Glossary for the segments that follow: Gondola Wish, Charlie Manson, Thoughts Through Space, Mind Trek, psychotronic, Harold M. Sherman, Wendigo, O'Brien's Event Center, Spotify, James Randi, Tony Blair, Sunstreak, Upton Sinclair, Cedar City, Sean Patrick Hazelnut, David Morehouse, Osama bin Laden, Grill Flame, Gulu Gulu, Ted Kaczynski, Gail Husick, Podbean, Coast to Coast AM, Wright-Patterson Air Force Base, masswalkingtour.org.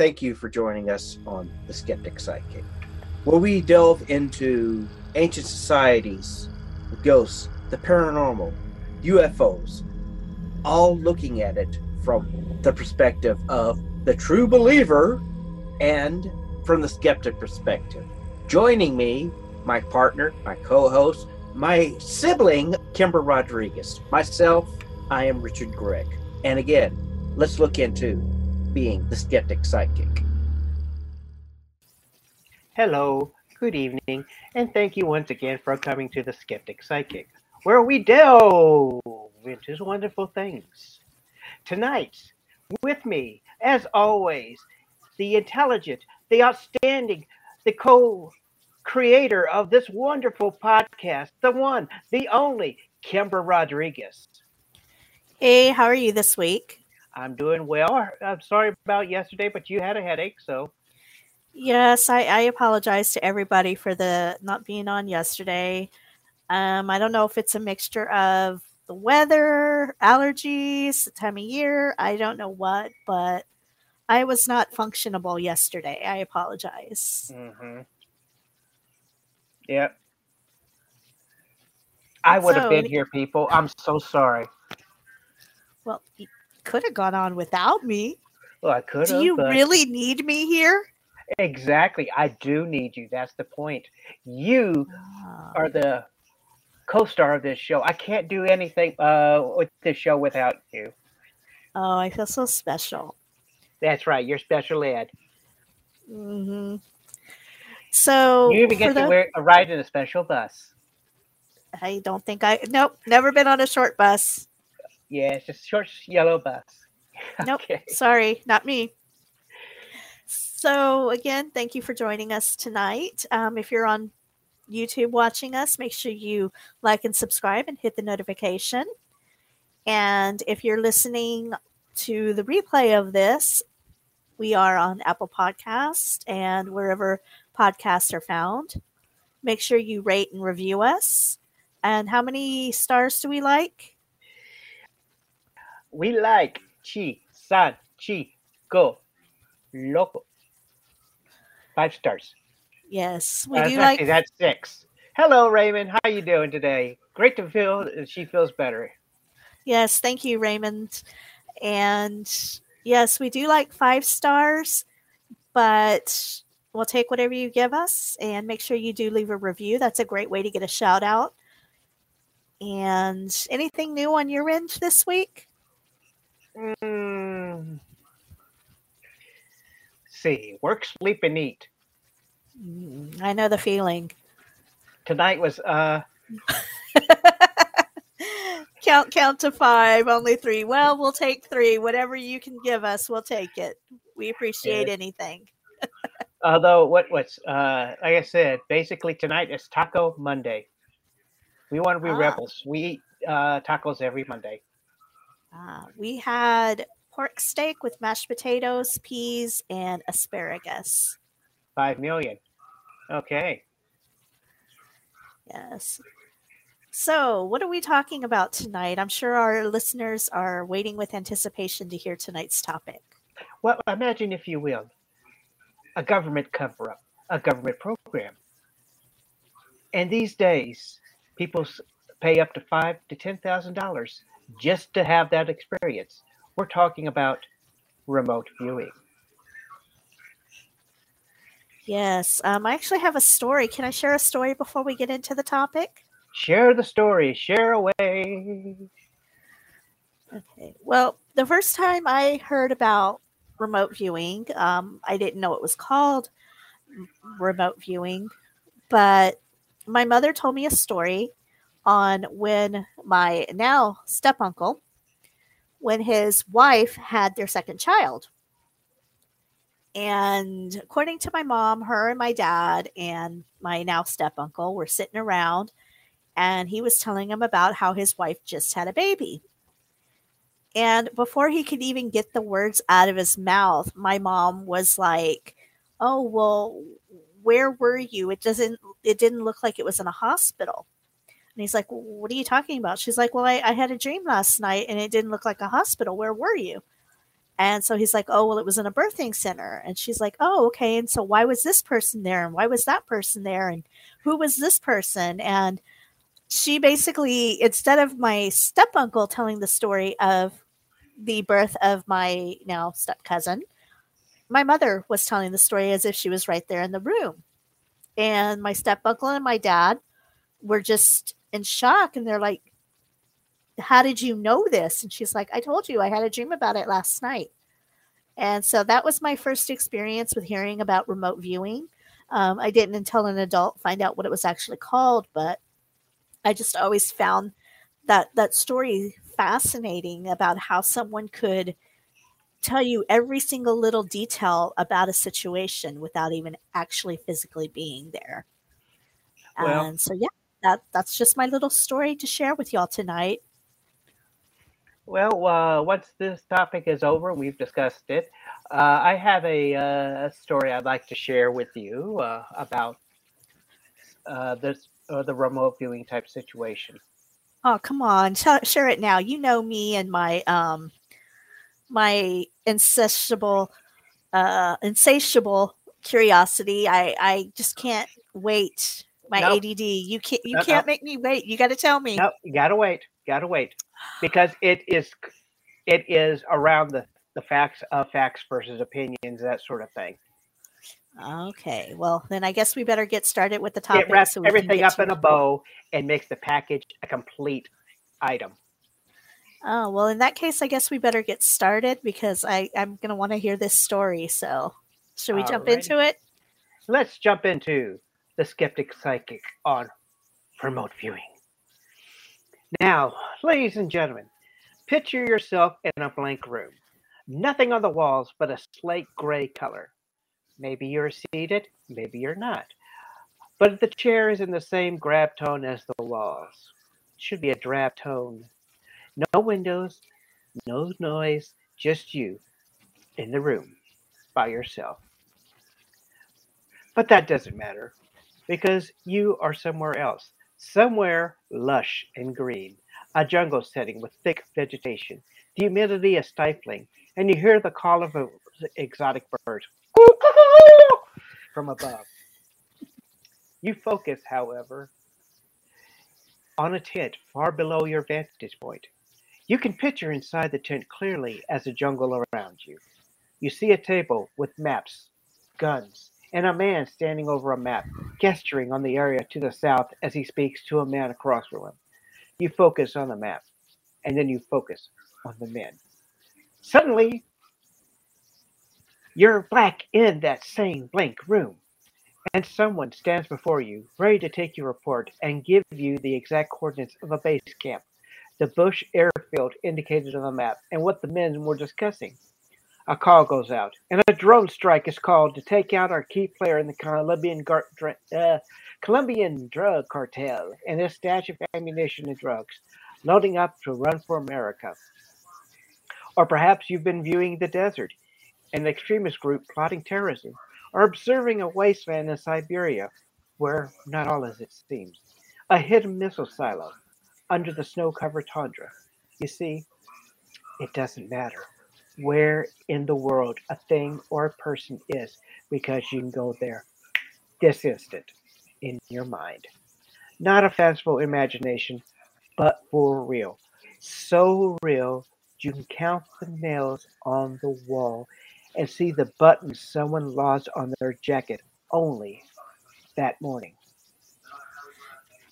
Thank you for joining us on The Skeptic Sidekick, where we delve into ancient societies, the ghosts, the paranormal, UFOs, all looking at it from the perspective of the true believer and from the skeptic perspective. Joining me, my partner, my co-host, my sibling, Kimber Rodriguez. Myself, I am Richard Gregg. And again, let's look into Being the Skeptic Psychic. Hello, good evening, and thank you once again for coming to The Skeptic Psychic, where we delve into wonderful things. Tonight, with me, as always, the intelligent, the outstanding, the co-creator of this wonderful podcast, the one, the only, Kimber Rodriguez. Hey, how are you this week? I'm doing well. I'm sorry about yesterday, but you had a headache, so. Yes, I apologize to everybody for the not being on yesterday. I don't know if it's a mixture of the weather, allergies, the time of year. I don't know what, but I was not functionable yesterday. I apologize. Mm-hmm. Yep. I would have been here, people. I'm so sorry. Well, could have gone on without me. Well, I could have. Do you really need me here? Exactly. I do need you. That's the point. You are the co-star of this show. I can't do anything with this show without you. Oh, I feel so special. That's right. You're special ed. Mm-hmm. So you even get to wear a ride in a special bus. I don't think nope, never been on a short bus. Yeah, it's just short yellow bus. Nope, okay. Sorry, not me. So again, thank you for joining us tonight. If you're on YouTube watching us, make sure you like and subscribe and hit the notification. And if you're listening to the replay of this, we are on Apple Podcasts and wherever podcasts are found. Make sure you rate and review us. And how many stars do we like? We like Chi, San, Chi, Go, Loco. 5 stars. Yes, we do like. That's 6. Hello, Raymond. How you doing today? Great to feel. She feels better. Yes, thank you, Raymond. And yes, we do like 5 stars, but we'll take whatever you give us and make sure you do leave a review. That's a great way to get a shout out. And anything new on your end this week? See, work, sleep, and eat. I know the feeling. Tonight was count to 5, only 3. Well, we'll take 3. Whatever you can give us, we'll take it. We appreciate anything. Although what's like I said, basically tonight is Taco Monday. We want to be rebels. We eat tacos every Monday. We had pork steak with mashed potatoes, peas, and asparagus. 5 million. Okay. Yes. So what are we talking about tonight? I'm sure our listeners are waiting with anticipation to hear tonight's topic. Well, imagine, if you will, a government cover-up, a government program. And these days, people pay up to $5,000 to $10,000 just to have that experience. We're talking about remote viewing. Yes. I actually have a story. Can I share a story before we get into the topic? Share the story. Share away. Okay. Well, the first time I heard about remote viewing, I didn't know it was called remote viewing, but my mother told me a story on when my now step-uncle, when his wife had their second child. And according to my mom, her and my dad and my now step-uncle were sitting around, and he was telling him about how his wife just had a baby. And before he could even get the words out of his mouth, my mom was like, "Oh, well, where were you? It didn't look like it was in a hospital." And he's like, "Well, what are you talking about?" She's like, "Well, I had a dream last night and it didn't look like a hospital. Where were you?" And so he's like, oh, well, it was in a birthing center. And she's like, oh, okay. And so why was this person there? And why was that person there? And who was this person? And she basically, instead of my step-uncle telling the story of the birth of my now step-cousin, my mother was telling the story as if she was right there in the room. And my step-uncle and my dad were just in shock. And they're like, how did you know this? And she's like, I told you, I had a dream about it last night. And so that was my first experience with hearing about remote viewing. I didn't until an adult find out what it was actually called, but I just always found that story fascinating about how someone could tell you every single little detail about a situation without even actually physically being there. Well, and so, yeah, that's just my little story to share with y'all tonight. Well, once this topic is over, we've discussed it. I have a story I'd like to share with you about this or the remote viewing type situation. Oh, come on. Share it now. You know me and my my insatiable curiosity. I just can't wait. My ADD. You can't make me wait. You got to tell me. No, you got to wait. Because it is around the facts versus opinions, that sort of thing. Okay. Well, then I guess we better get started with the topic. It wraps everything up in a bow and makes the package a complete item. Oh, well, in that case, I guess we better get started because I'm going to want to hear this story. So should we jump into it? Let's jump into The Skeptic Psychic on remote viewing. Now, ladies and gentlemen, picture yourself in a blank room. Nothing on the walls but a slate gray color. Maybe you're seated, maybe you're not. But the chair is in the same drab tone as the walls. It should be a drab tone. No windows, no noise, just you in the room by yourself. But that doesn't matter because you are somewhere else. Somewhere lush and green, a jungle setting with thick vegetation. The humidity is stifling, and you hear the call of an exotic bird from above. You focus, however, on a tent far below your vantage point. You can picture inside the tent clearly as the jungle around you. You see a table with maps, guns, and a man standing over a map, gesturing on the area to the south as he speaks to a man across from him. You focus on the map, and then you focus on the men. Suddenly, you're back in that same blank room, and someone stands before you, ready to take your report and give you the exact coordinates of a base camp, the bush airfield indicated on the map, and what the men were discussing. A call goes out, and a drone strike is called to take out our key player in the Colombian drug cartel and his stash of ammunition and drugs, loading up to run for America. Or perhaps you've been viewing the desert, an extremist group plotting terrorism, or observing a wasteland in Siberia, where not all as it seems, a hidden missile silo under the snow-covered tundra. You see, it doesn't matter where in the world a thing or a person is, because you can go there this instant in your mind. Not a fanciful imagination, but for real. So real, you can count the nails on the wall and see the buttons someone lost on their jacket only that morning.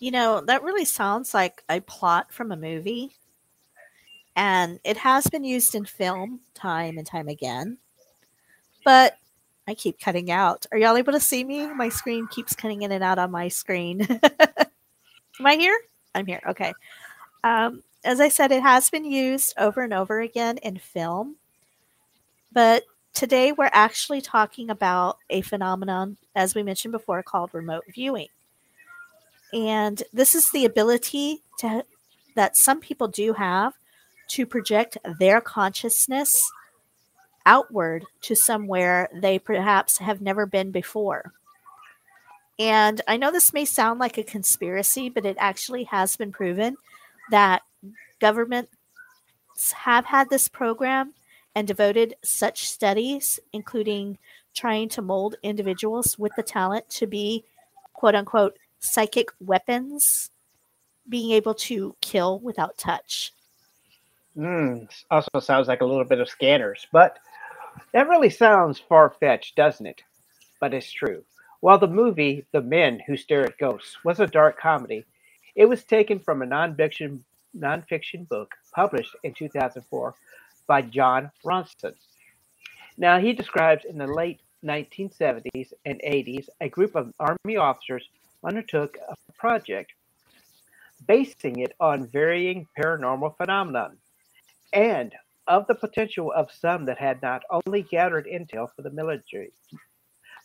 You know, that really sounds like a plot from a movie. And it has been used in film time and time again. But I keep cutting out. Are y'all able to see me? My screen keeps cutting in and out on my screen. Am I here? I'm here. Okay. As I said, it has been used over and over again in film. But today we're actually talking about a phenomenon, as we mentioned before, called remote viewing. And this is the ability that some people do have to project their consciousness outward to somewhere they perhaps have never been before. And I know this may sound like a conspiracy, but it actually has been proven that governments have had this program and devoted such studies, including trying to mold individuals with the talent to be, quote unquote, psychic weapons, being able to kill without touch. Also sounds like a little bit of Scanners, but that really sounds far-fetched, doesn't it? But it's true. While the movie The Men Who Stare at Ghosts was a dark comedy, it was taken from a non-fiction book published in 2004 by John Ronson. Now, he describes in the late 1970s and 80s, a group of Army officers undertook a project basing it on varying paranormal phenomena and of the potential of some that had not only gathered intel for the military,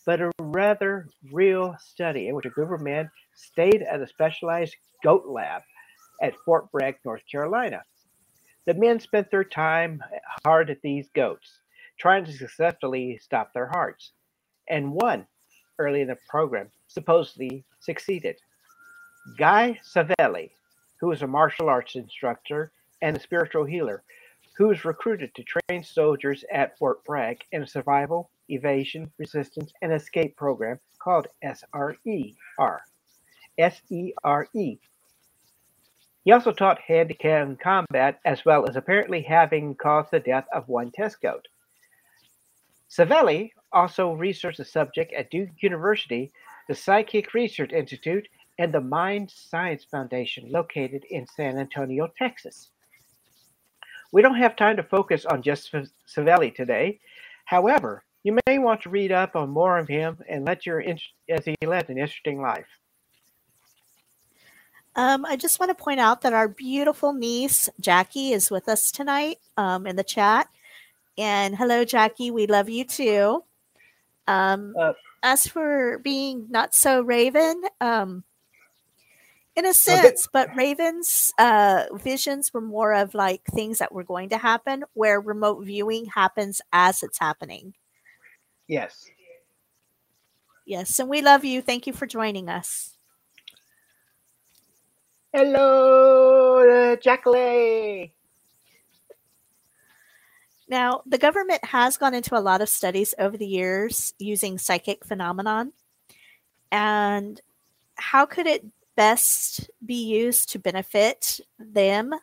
but a rather real study in which a group of men stayed at a specialized goat lab at Fort Bragg, North Carolina. The men spent their time hard at these goats, trying to successfully stop their hearts. And one, early in the program, supposedly succeeded. Guy Savelli, who was a martial arts instructor and a spiritual healer, who was recruited to train soldiers at Fort Bragg in a survival, evasion, resistance, and escape program called SRE. He also taught hand-to-hand combat, as well as apparently having caused the death of one test goat. Savelli also researched the subject at Duke University, the Psychic Research Institute, and the Mind Science Foundation located in San Antonio, Texas. We don't have time to focus on just Savelli today. However, you may want to read up on more of him and as he led an interesting life. I just want to point out that our beautiful niece, Jackie, is with us tonight in the chat. And hello, Jackie. We love you, too. As for being not so Raven, in a sense, but Raven's visions were more of like things that were going to happen, where remote viewing happens as it's happening. Yes. Yes, and we love you. Thank you for joining us. Hello, Jacqueline. Now, the government has gone into a lot of studies over the years using psychic phenomenon. And how could it best be used to benefit them?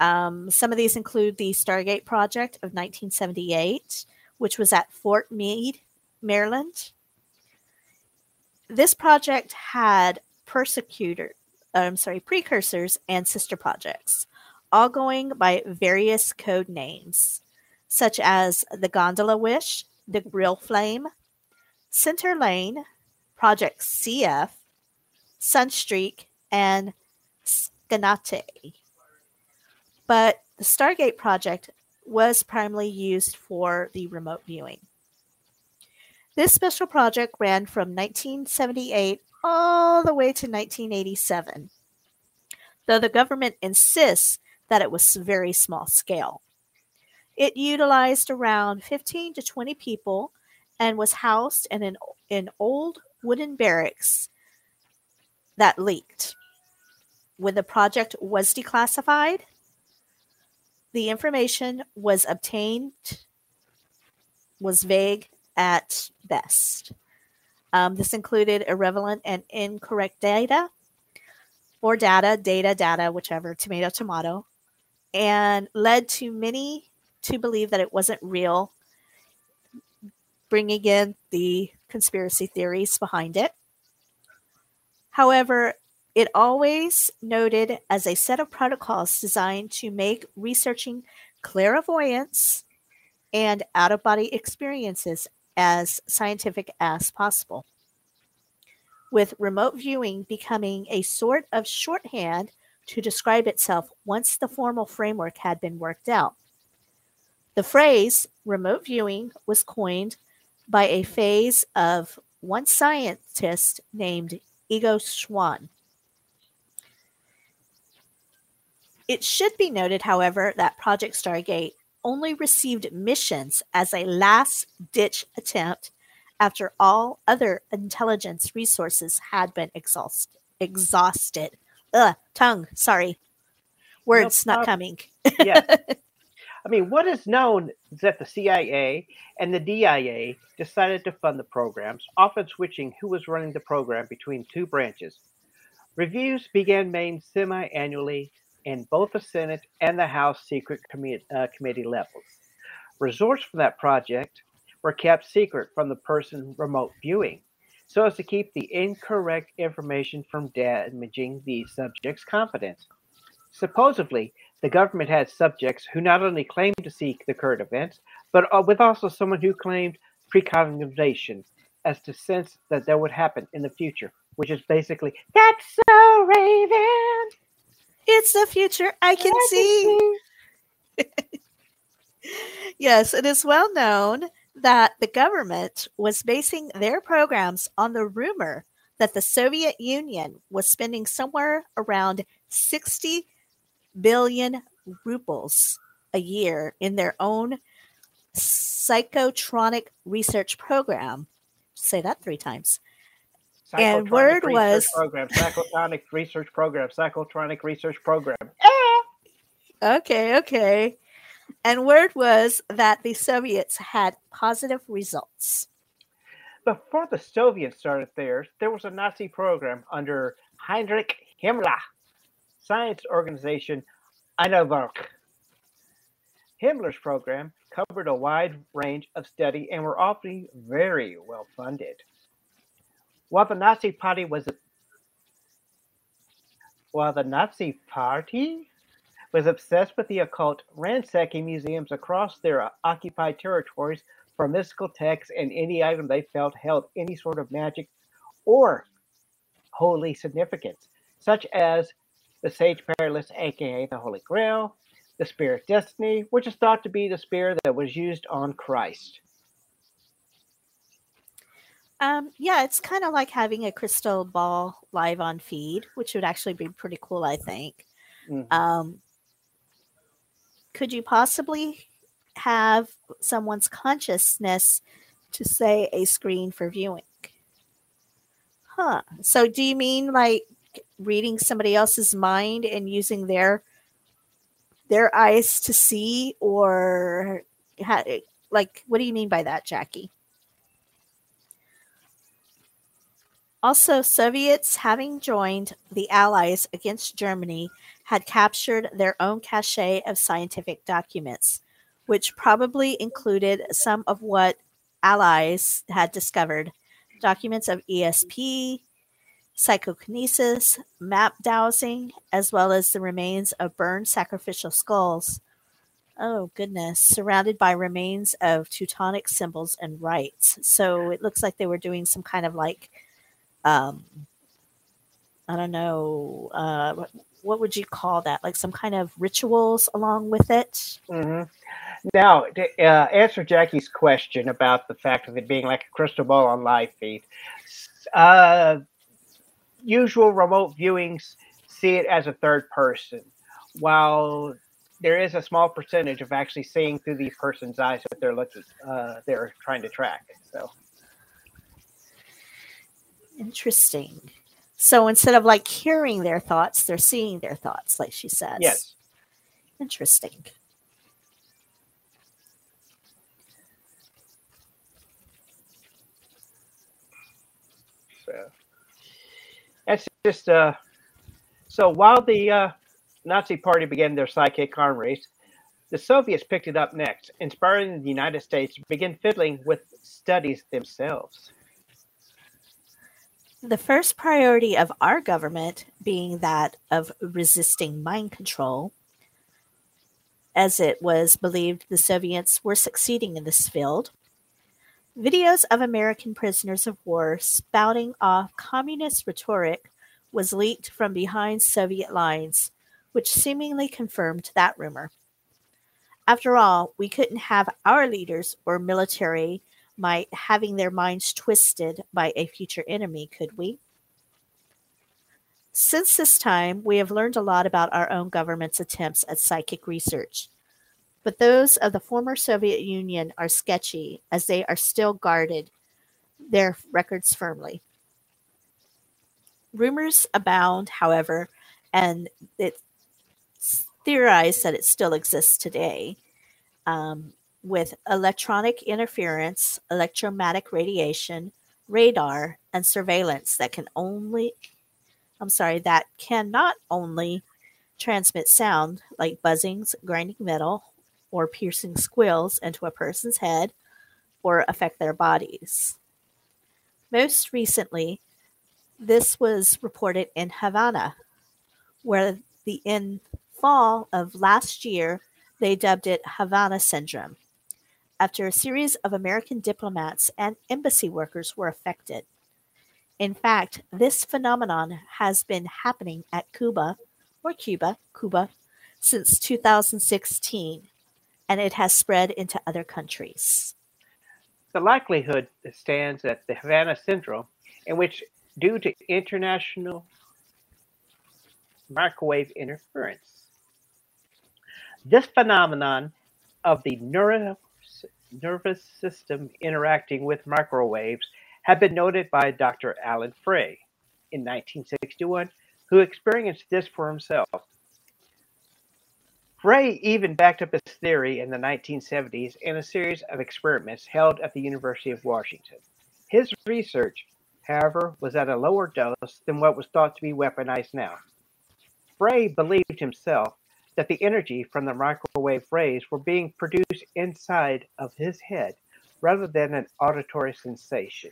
Some of these include the Stargate project of 1978, which was at Fort Meade, Maryland. This project had precursors and sister projects, all going by various code names, such as the Gondola Wish, the Grill Flame, Center Lane, Project CF, Sunstreak, and Skanate. But the Stargate project was primarily used for the remote viewing. This special project ran from 1978 all the way to 1987, though the government insists that it was very small scale. It utilized around 15 to 20 people and was housed in an old wooden barracks that leaked. When the project was declassified, the information was obtained was vague at best. This included irrelevant and incorrect data, whichever, tomato, tomato, and led to many to believe that it wasn't real, bringing in the conspiracy theories behind it. However, it always noted as a set of protocols designed to make researching clairvoyance and out-of-body experiences as scientific as possible, with remote viewing becoming a sort of shorthand to describe itself once the formal framework had been worked out. The phrase remote viewing was coined by a phase of one scientist named Ego Schwan. It should be noted, however, that Project Stargate only received missions as a last-ditch attempt after all other intelligence resources had been exhausted. Words not coming. Yeah. I mean, what is known is that the CIA and the DIA decided to fund the programs, often switching who was running the program between two branches. Reviews began made semi-annually in both the Senate and the House Secret Committee levels. Results from that project were kept secret from the person remote viewing, so as to keep the incorrect information from damaging the subject's confidence. Supposedly, the government had subjects who not only claimed to seek the current events, but with also someone who claimed precognition as to sense that there would happen in the future, which is basically, that's so Raven. It's the future I can see. Yes, it is well known that the government was basing their programs on the rumor that the Soviet Union was spending somewhere around 60 billion rubles a year in their own psychotronic research program. Say that three times. And word was psychotronic research program, psychotronic research program. Okay. And word was that the Soviets had positive results. Before the Soviets started theirs, there was a Nazi program under Heinrich Himmler, science organization Heidelberg. Himmler's program covered a wide range of study and were often very well funded. While the Nazi Party was obsessed with the occult, ransacking museums across their occupied territories for mystical texts and any item they felt held any sort of magic or holy significance, such as the Sage Perilous, aka the Holy Grail, the Spear of Destiny, which is thought to be the spear that was used on Christ. Yeah, it's kind of like having a crystal ball live on feed, which would actually be pretty cool, I think. Mm-hmm. Could you possibly have someone's consciousness to say a screen for viewing? Huh. So do you mean like reading somebody else's mind and using their eyes to see, or like, what do you mean by that, Jackie? Also, Soviets, having joined the Allies against Germany, had captured their own cache of scientific documents, which probably included some of what Allies had discovered, documents of ESP, psychokinesis, map dowsing, as well as the remains of burned sacrificial skulls. Oh, goodness. Surrounded by remains of Teutonic symbols and rites. So it looks like they were doing some kind of like what would you call that? Like some kind of rituals along with it? Mm-hmm. Now, to answer Jackie's question about the fact of it being like a crystal ball on live feed, usual remote viewings see it as a third person, while there is a small percentage of actually seeing through the person's eyes that they're looking, they're trying to track. So. Interesting. So instead of like hearing their thoughts, they're seeing their thoughts, like she says. Yes. Interesting. So that's just so while the Nazi Party began their psychic arm race, the Soviets picked it up next, inspiring the United States to begin fiddling with studies themselves. The first priority of our government being that of resisting mind control, as it was believed the Soviets were succeeding in this field. Videos of American prisoners of war spouting off communist rhetoric was leaked from behind Soviet lines, which seemingly confirmed that rumor. After all, we couldn't have our leaders or military might having their minds twisted by a future enemy, could we? Since this time, we have learned a lot about our own government's attempts at psychic research, but those of the former Soviet Union are sketchy as they are still guarded their records firmly. Rumors abound, however, and it's theorized that it still exists today. with electronic interference, electromagnetic radiation, radar, and surveillance that cannot only transmit sound like buzzings, grinding metal, or piercing squeals into a person's head or affect their bodies. Most recently, this was reported in Havana, where in fall of last year, they dubbed it Havana Syndrome, after a series of American diplomats and embassy workers were affected. In fact, this phenomenon has been happening at Cuba, since 2016, and it has spread into other countries. The likelihood stands that the Havana Syndrome, in which due to international microwave interference, this phenomenon of the nervous system interacting with microwaves had been noted by Dr. Alan Frey in 1961, who experienced this for himself. Frey even backed up his theory in the 1970s in a series of experiments held at the University of Washington. His research, however, was at a lower dose than what was thought to be weaponized now. Frey believed himself that the energy from the microwave rays were being produced inside of his head rather than an auditory sensation.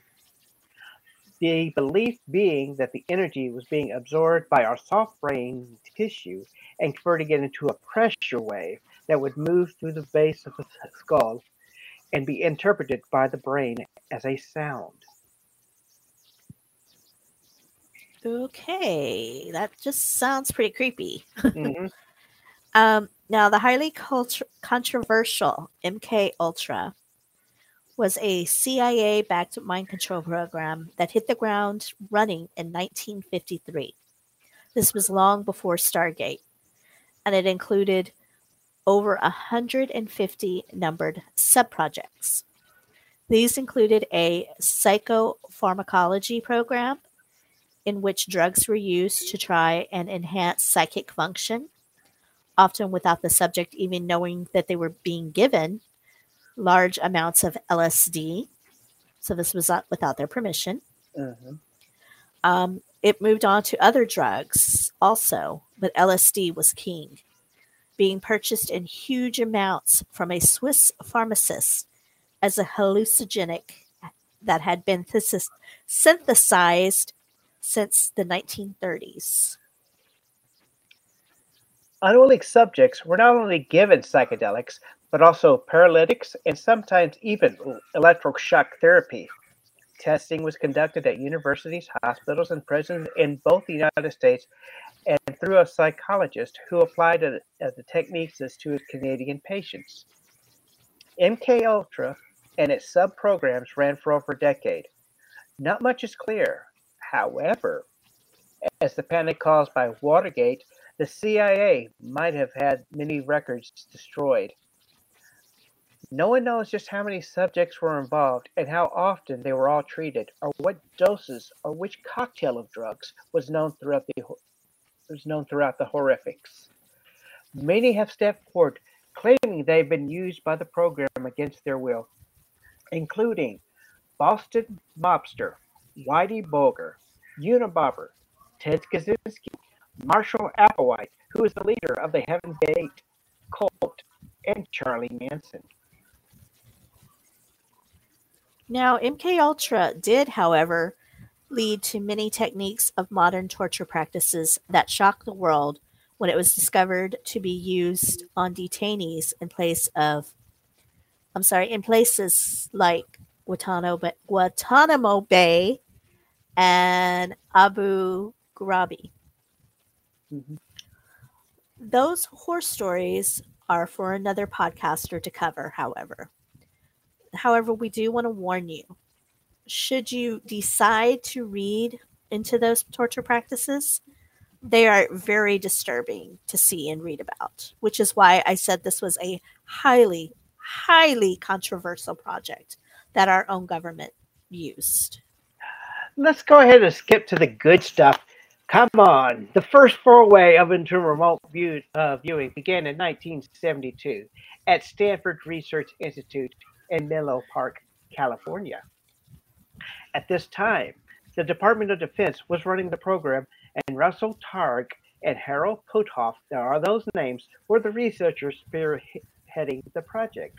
The belief being that the energy was being absorbed by our soft brain tissue and converting it into a pressure wave that would move through the base of the skull and be interpreted by the brain as a sound. Okay, that just sounds pretty creepy. Mm-hmm. Now, the highly controversial MK Ultra was a CIA-backed mind control program that hit the ground running in 1953. This was long before Stargate, and it included over 150 numbered subprojects. These included a psychopharmacology program in which drugs were used to try and enhance psychic function, often without the subject even knowing that they were being given large amounts of LSD. So this was without their permission. Uh-huh. It moved on to other drugs also, but LSD was king, being purchased in huge amounts from a Swiss pharmacist as a hallucinogenic that had been synthesized since the 1930s. Unwilling subjects were not only given psychedelics, but also paralytics and sometimes even electroshock therapy. Testing was conducted at universities, hospitals, and prisons in both the United States and through a psychologist who applied the techniques to his Canadian patients. MKUltra and its sub-programs ran for over a decade. Not much is clear, however, as the panic caused by Watergate, the CIA might have had many records destroyed. No one knows just how many subjects were involved and how often they were all treated, or what doses or which cocktail of drugs was known throughout the horrifics. Many have stepped forward claiming they've been used by the program against their will, including Boston Mobster, Whitey Bulger, Unabomber, Ted Kaczynski, Marshall Applewhite, who is the leader of the Heaven's Gate cult, and Charlie Manson. Now, MKUltra did, however, lead to many techniques of modern torture practices that shocked the world when it was discovered to be used on detainees in places like Guantanamo Bay and Abu Ghraib. Mm-hmm. Those horror stories are for another podcaster to cover, however. However, we do want to warn you, should you decide to read into those torture practices, they are very disturbing to see and read about, which is why I said this was a highly, highly controversial project that our own government used. Let's go ahead and skip to the good stuff. Come on. The first foray of into remote viewing began in 1972 at Stanford Research Institute in Menlo Park, California. At this time, the Department of Defense was running the program, and Russell Targ and Harold Puthoff, there are those names, were the researchers spearheading the project.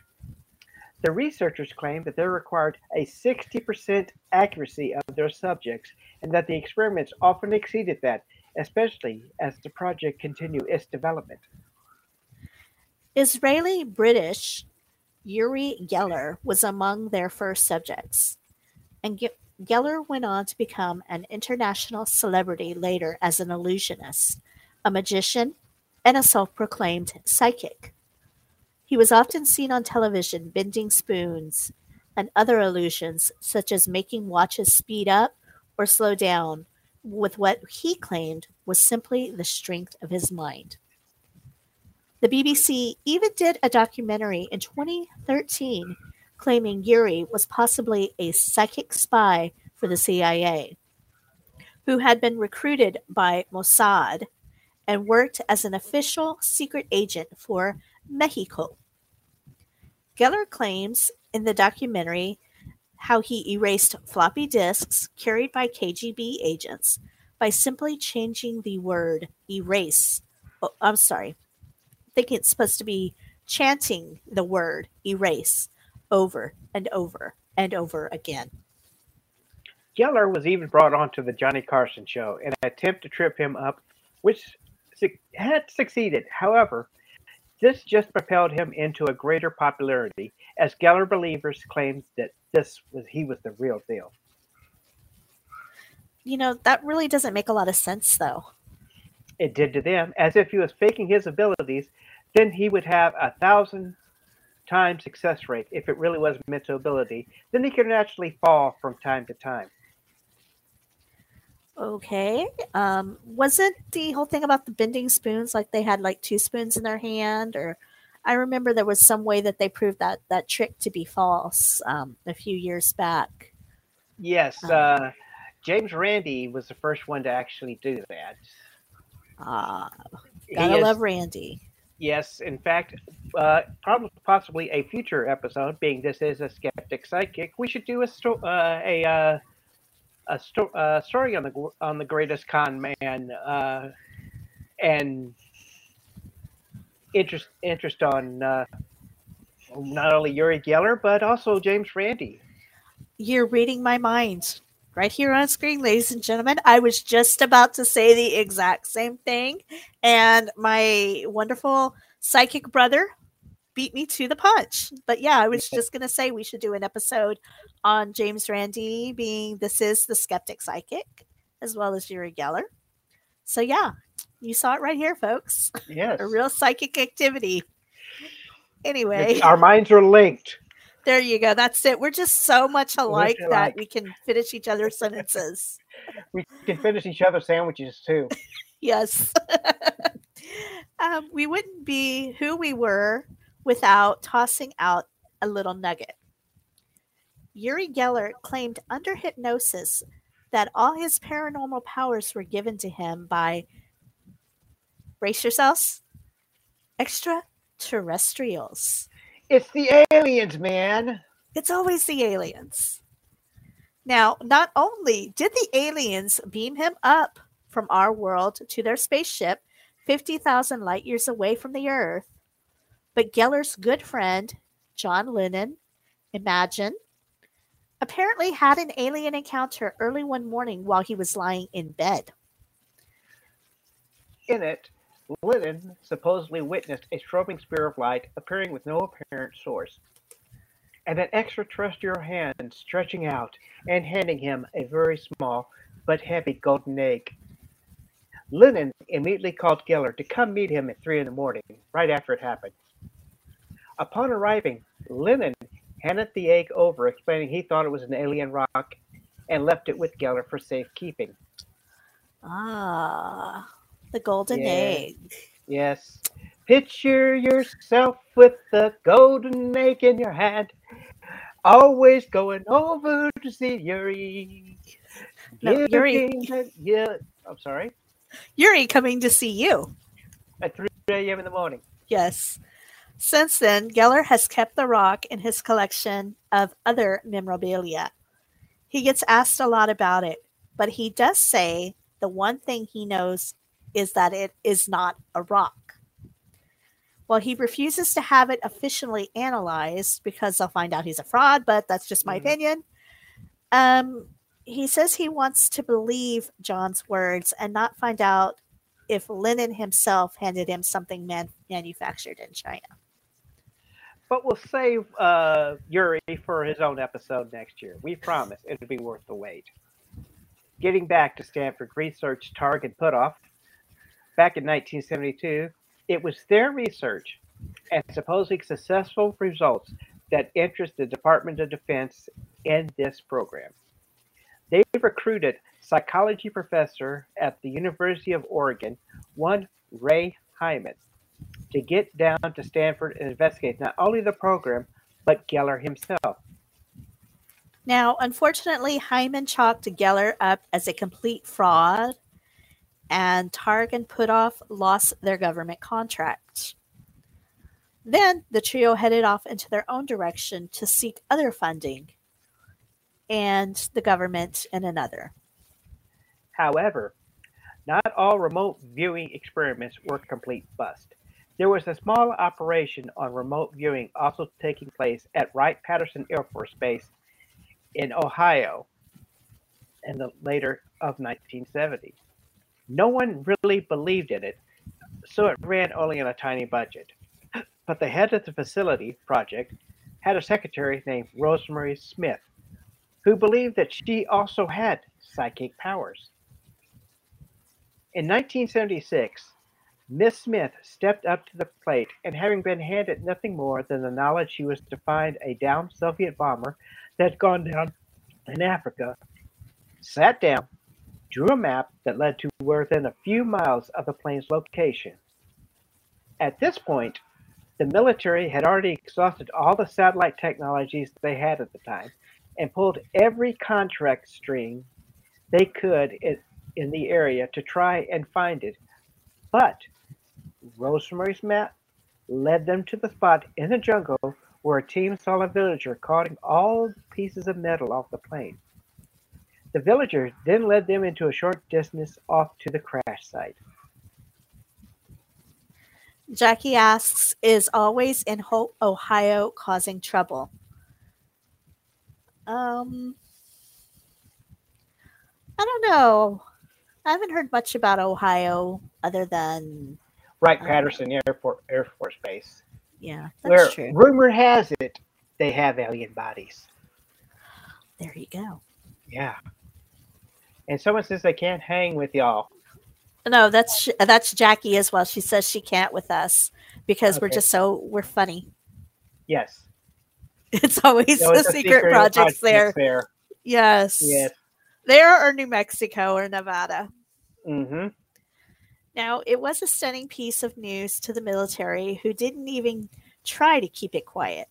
The researchers claimed that they required a 60% accuracy of their subjects and that the experiments often exceeded that, especially as the project continued its development. Israeli-British Uri Geller was among their first subjects, and Geller went on to become an international celebrity later as an illusionist, a magician, and a self-proclaimed psychic. He was often seen on television bending spoons and other illusions, such as making watches speed up or slow down with what he claimed was simply the strength of his mind. The BBC even did a documentary in 2013 claiming Uri was possibly a psychic spy for the CIA, who had been recruited by Mossad and worked as an official secret agent for Mexico. Geller claims in the documentary how he erased floppy disks carried by KGB agents by simply changing the word erase. Oh, I'm sorry. I think it's supposed to be chanting the word erase over and over and over again. Geller was even brought onto the Johnny Carson show in an attempt to trip him up, which had succeeded. However, this just propelled him into a greater popularity, as Geller believers claimed that he was the real deal. You know, that really doesn't make a lot of sense, though. It did to them, as if he was faking his abilities, then he would have 1,000 times success rate, if it really was mental ability, then he could naturally fall from time to time. Okay. Wasn't the whole thing about the bending spoons, like they had like two spoons in their hand? Or I remember there was some way that they proved that trick to be false a few years back. Yes. James Randi was the first one to actually do that. Gotta love Randi. Yes, in fact, possibly a future episode, being this is a Skeptic Psychic, we should do a story on the greatest con man and interest on not only Uri Geller but also James Randi. You're reading my mind right here on screen, ladies and gentlemen. I was just about to say the exact same thing, and my wonderful psychic brother beat me to the punch. But yeah, I was just going to say we should do an episode on James Randi, being this is the Skeptic Psychic, as well as Uri Geller. So yeah, you saw it right here, folks. Yes. A real psychic activity. Anyway. Our minds are linked. There you go. That's it. We're just so much alike that we can finish each other's sentences. We can finish each other's sandwiches too. Yes. We wouldn't be who we were without tossing out a little nugget. Uri Geller claimed under hypnosis that all his paranormal powers were given to him by, brace yourselves, extraterrestrials. It's the aliens, man. It's always the aliens. Now, not only did the aliens beam him up from our world to their spaceship 50,000 light years away from the Earth, but Geller's good friend, John Lennon, Imagine, apparently had an alien encounter early one morning while he was lying in bed. In it, Lennon supposedly witnessed a strobing sphere of light appearing with no apparent source, and an extraterrestrial hand stretching out and handing him a very small but heavy golden egg. Lennon immediately called Geller to come meet him at 3 in the morning, right after it happened. Upon arriving, Lennon handed the egg over, explaining he thought it was an alien rock, and left it with Geller for safekeeping. Ah. The golden egg. Yes. Picture yourself with the golden egg in your hand. Always going over to see Uri. No, Uri. Yeah, I'm sorry. Uri coming to see you. At 3 a.m. in the morning. Yes. Since then, Geller has kept the rock in his collection of other memorabilia. He gets asked a lot about it, but he does say the one thing he knows is that it is not a rock. Well, he refuses to have it officially analyzed because they'll find out he's a fraud, but that's just my opinion. He says he wants to believe John's words and not find out if Lennon himself handed him something manufactured in China. But we'll save Uri for his own episode next year. We promise it'll be worth the wait. Getting back to Stanford Research, Targ and Puthoff, back in 1972, it was their research and supposedly successful results that interested the Department of Defense in this program. They recruited psychology professor at the University of Oregon, one Ray Hyman, to get down to Stanford and investigate not only the program, but Geller himself. Now, unfortunately, Hyman chalked Geller up as a complete fraud, and Targ and Puthoff lost their government contract. Then the trio headed off into their own direction to seek other funding and the government in another. However, not all remote viewing experiments were a complete bust. There was a small operation on remote viewing also taking place at Wright-Patterson Air Force Base in Ohio in the later of 1970. No one really believed in it, so it ran only on a tiny budget. But the head of the facility project had a secretary named Rosemary Smith, who believed that she also had psychic powers. In 1976, Miss Smith stepped up to the plate, and having been handed nothing more than the knowledge she was to find a downed Soviet bomber that had gone down in Africa, sat down, drew a map that led to within a few miles of the plane's location. At this point, the military had already exhausted all the satellite technologies they had at the time and pulled every contract string they could in the area to try and find it. But Rosemary's map led them to the spot in the jungle where a team saw a villager cutting all pieces of metal off the plane. The villager then led them into a short distance off to the crash site. Jackie asks, is Always in Hope, Ohio causing trouble? I don't know. I haven't heard much about Ohio other than Wright-Patterson Air Force Base. Yeah, that's true. Rumor has it they have alien bodies. There you go. Yeah. And someone says they can't hang with y'all. No, that's Jackie as well. She says she can't with us because we're just we're funny. Yes. It's always the secret projects there. Yes. There or New Mexico or Nevada. Mm-hmm. Now, it was a stunning piece of news to the military, who didn't even try to keep it quiet.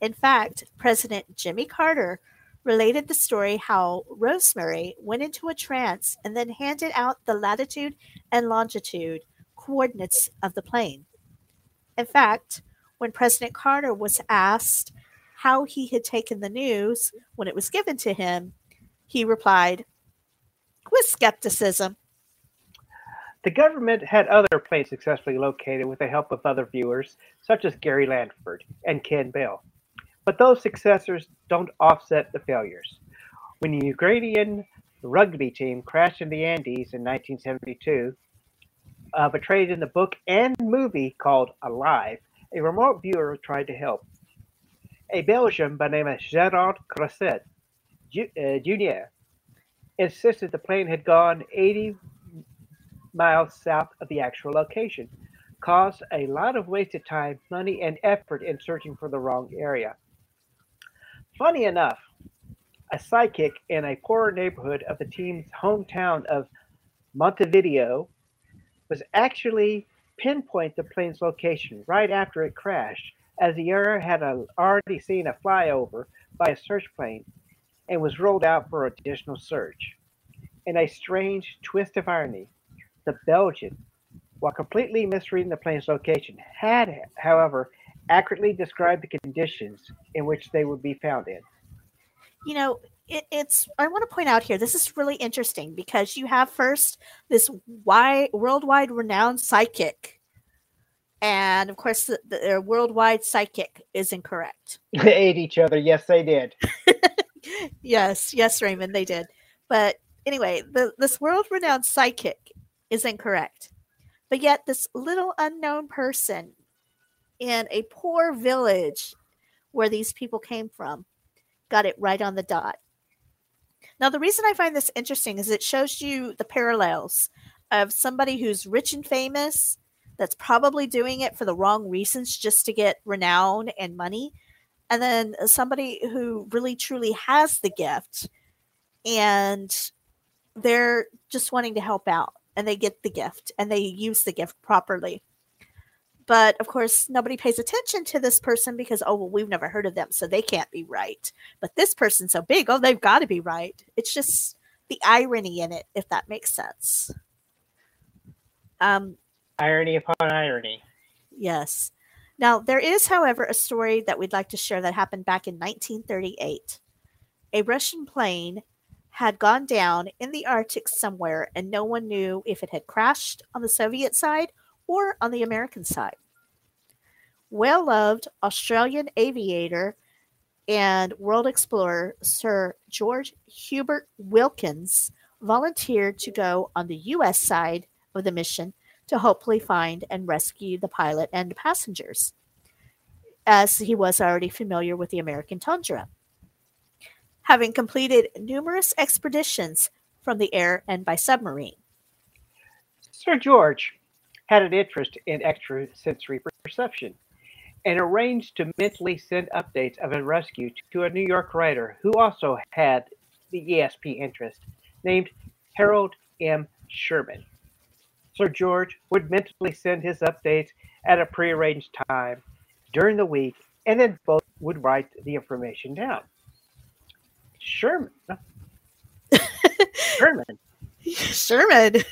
In fact, President Jimmy Carter related the story how Rosemary went into a trance and then handed out the latitude and longitude coordinates of the plane. In fact, when President Carter was asked how he had taken the news when it was given to him, he replied, with skepticism. The government had other planes successfully located with the help of other viewers, such as Gary Landford and Ken Bell. But those successors don't offset the failures. When the Ukrainian rugby team crashed in the Andes in 1972, portrayed in the book and movie called Alive, a remote viewer tried to help. A Belgian by the name of Gerard Cresset Jr. insisted the plane had gone 80 miles south of the actual location, caused a lot of wasted time, money, and effort in searching for the wrong area. Funny enough, a psychic in a poorer neighborhood of the team's hometown of Montevideo was actually pinpoint the plane's location right after it crashed, as the area had already seen a flyover by a search plane and was rolled out for additional search. In a strange twist of irony, the Belgian, while completely misreading the plane's location, had, however, accurately describe the conditions in which they would be found in. You know, it's I want to point out here, this is really interesting because you have first this worldwide renowned psychic. And of course, the worldwide psychic is incorrect. They ate each other. Yes, they did. Yes, Raymond, they did. But anyway, this world-renowned psychic is incorrect. But yet this little unknown person in a poor village where these people came from got it right on the dot. Now, the reason I find this interesting is it shows you the parallels of somebody who's rich and famous that's probably doing it for the wrong reasons just to get renown and money. And then somebody who really truly has the gift and they're just wanting to help out and they get the gift and they use the gift properly. But of course, nobody pays attention to this person because, oh, well, we've never heard of them, so they can't be right. But this person's so big, oh, they've got to be right. It's just the irony in it, if that makes sense. Irony upon irony. Yes. Now, there is, however, a story that we'd like to share that happened back in 1938. A Russian plane had gone down in the Arctic somewhere, and no one knew if it had crashed on the Soviet side or on the American side. Well-loved Australian aviator and world explorer Sir George Hubert Wilkins volunteered to go on the U.S. side of the mission to hopefully find and rescue the pilot and passengers, as he was already familiar with the American tundra, having completed numerous expeditions from the air and by submarine. Sir George had an interest in extrasensory perception and arranged to mentally send updates of a rescue to a New York writer who also had the ESP interest, named Harold M. Sherman. Sir George would mentally send his updates at a prearranged time during the week, and then both would write the information down. Sherman. Yes. Sherman,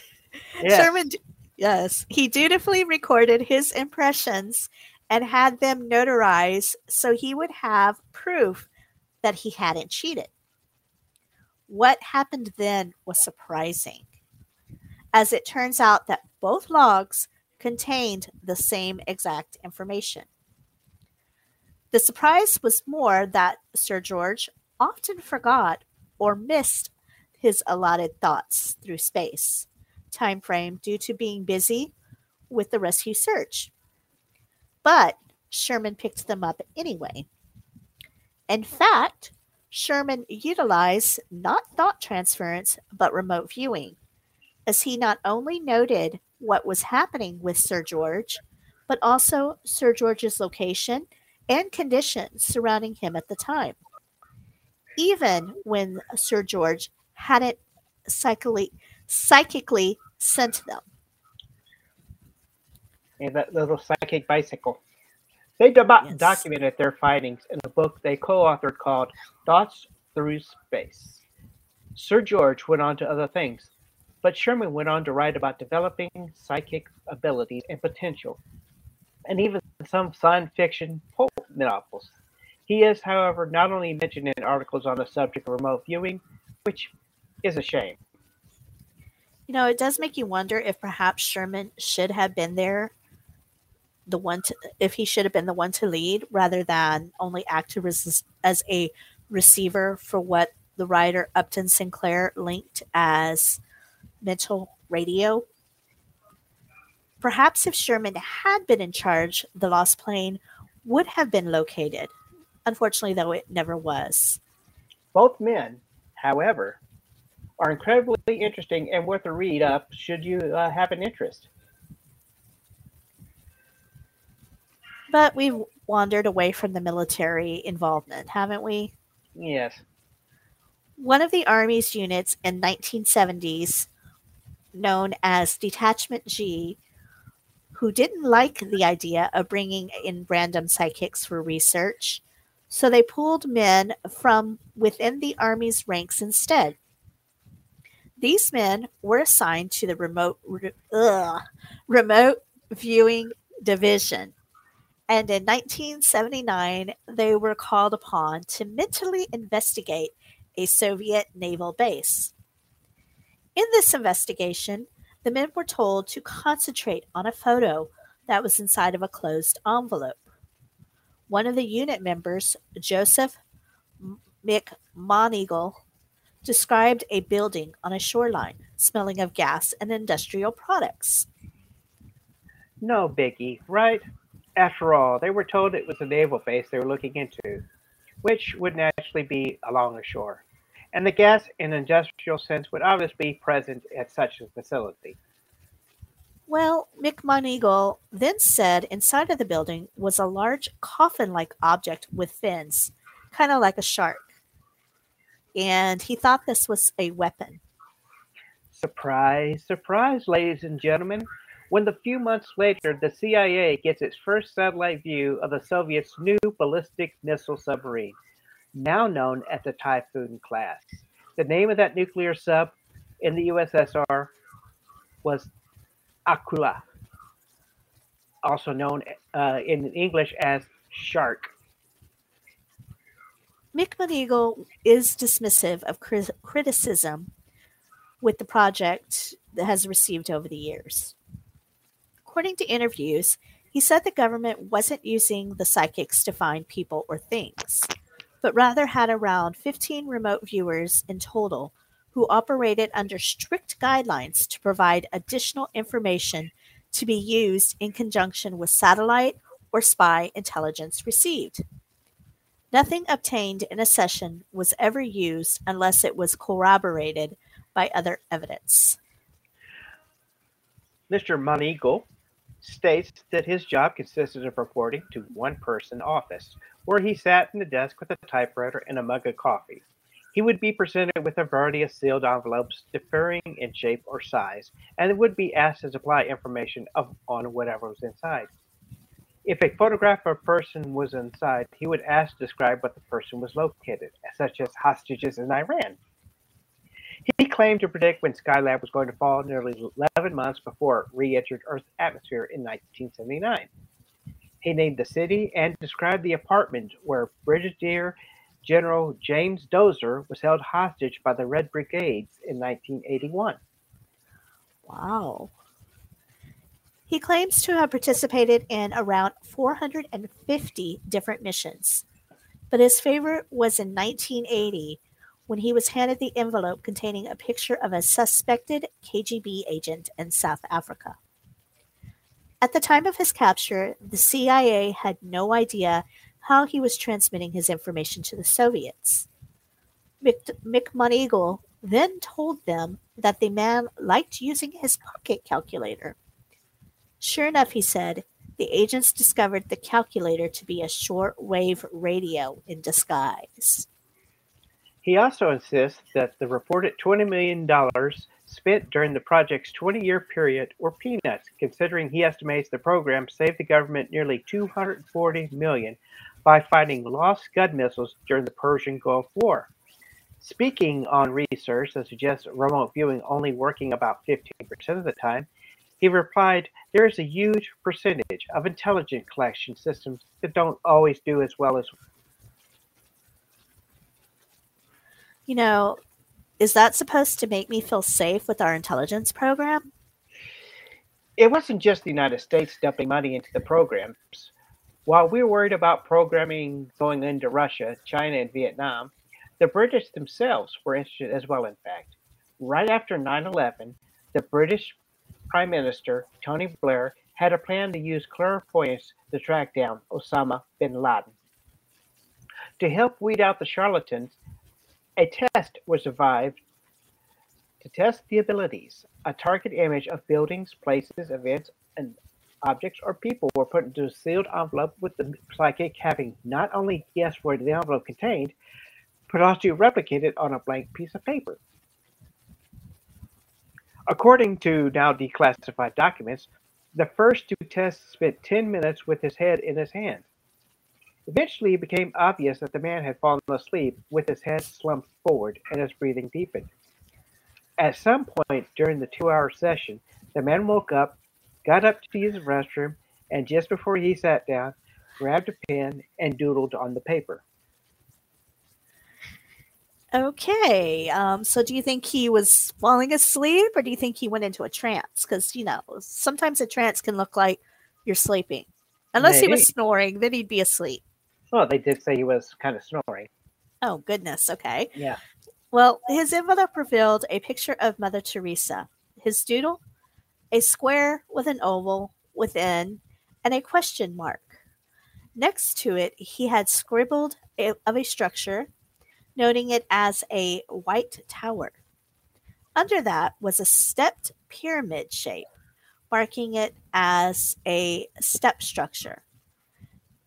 yes. He dutifully recorded his impressions and had them notarized so he would have proof that he hadn't cheated. What happened then was surprising, as it turns out that both logs contained the same exact information. The surprise was more that Sir George often forgot or missed his allotted thoughts through space time frame due to being busy with the rescue search. But Sherman picked them up anyway. In fact, Sherman utilized not thought transference, but remote viewing, as he not only noted what was happening with Sir George, but also Sir George's location and conditions surrounding him at the time, even when Sir George hadn't psychically sent them. And that little psychic bicycle. They documented their findings in a book they co-authored called Thoughts Through Space. Sir George went on to other things, but Sherman went on to write about developing psychic abilities and potential, and even some science fiction novels. He is, however, not only mentioned in articles on the subject of remote viewing, which is a shame. You know, it does make you wonder if perhaps Sherman should have been there, if he should have been the one to lead, rather than only act as a receiver for what the writer Upton Sinclair linked as mental radio. Perhaps if Sherman had been in charge, the lost plane would have been located. Unfortunately, though, it never was. Both men, however, are incredibly interesting and worth a read up should you have an interest. But we've wandered away from the military involvement, haven't we? Yes. One of the Army's units in 1970s, known as Detachment G, who didn't like the idea of bringing in random psychics for research, so they pulled men from within the Army's ranks instead. These men were assigned to the remote viewing division And in 1979, they were called upon to mentally investigate a Soviet naval base. In this investigation, the men were told to concentrate on a photo that was inside of a closed envelope. One of the unit members, Joseph McMoneagle, described a building on a shoreline smelling of gas and industrial products. No biggie, right? After all, they were told it was a naval base they were looking into, which would naturally be along the shore. And the gas and industrial sense would obviously be present at such a facility. Well, McMoneagle then said inside of the building was a large coffin-like object with fins, kind of like a shark. And he thought this was a weapon. Surprise, surprise, ladies and gentlemen. When the few months later, the CIA gets its first satellite view of the Soviets' new ballistic missile submarine, now known as the Typhoon class. The name of that nuclear sub in the USSR was Akula, also known in English as Shark. McMoneagle is dismissive of criticism with the project that has received over the years. According to interviews, he said the government wasn't using the psychics to find people or things, but rather had around 15 remote viewers in total who operated under strict guidelines to provide additional information to be used in conjunction with satellite or spy intelligence received. Nothing obtained in a session was ever used unless it was corroborated by other evidence. Mr. McMoneagle states that his job consisted of reporting to one person office, where he sat in the desk with a typewriter and a mug of coffee. He would be presented with a variety of sealed envelopes differing in shape or size, and would be asked to supply information on whatever was inside. If a photograph of a person was inside, he would ask to describe what the person was located, such as hostages in Iran. He claimed to predict when Skylab was going to fall nearly 11 months before it re-entered Earth's atmosphere in 1979. He named the city and described the apartment where Brigadier General James Dozer was held hostage by the Red Brigades in 1981. Wow. He claims to have participated in around 450 different missions, but his favorite was in 1980, when he was handed the envelope containing a picture of a suspected KGB agent in South Africa. At the time of his capture, the CIA had no idea how he was transmitting his information to the Soviets. McMoneagle then told them that the man liked using his pocket calculator. Sure enough, he said, the agents discovered the calculator to be a shortwave radio in disguise. He also insists that the reported $20 million spent during the project's 20-year period were peanuts, considering he estimates the program saved the government nearly $240 million by fighting lost Scud missiles during the Persian Gulf War. Speaking on research that suggests remote viewing only working about 15% of the time, he replied, there is a huge percentage of intelligence collection systems that don't always do as well as... You know, is that supposed to make me feel safe with our intelligence program? It wasn't just the United States dumping money into the programs. While we were worried about programming going into Russia, China, and Vietnam, the British themselves were interested as well, in fact. Right after 9/11, the British Prime Minister, Tony Blair, had a plan to use clairvoyance to track down Osama bin Laden. To help weed out the charlatans, a test was devised to test the abilities. A target image of buildings, places, events, and objects or people were put into a sealed envelope, with the psychic having not only guessed what the envelope contained, but also replicated on a blank piece of paper. According to now declassified documents, the first two tests spent 10 minutes with his head in his hand. Eventually, it became obvious that the man had fallen asleep with his head slumped forward and his breathing deepened. At some point during the 2-hour session, the man woke up, got up to use the restroom, and just before he sat down, grabbed a pen, and doodled on the paper. Okay. So do you think he was falling asleep, or do you think he went into a trance? Because, you know, sometimes a trance can look like you're sleeping. Unless Maybe. He was snoring, then he'd be asleep. Well, they did say he was kind of snoring. Oh, goodness. Okay. Yeah. Well, his envelope revealed a picture of Mother Teresa. His doodle, a square with an oval within and a question mark. Next to it, he had scribbled a structure, noting it as a white tower. Under that was a stepped pyramid shape, marking it as a step structure,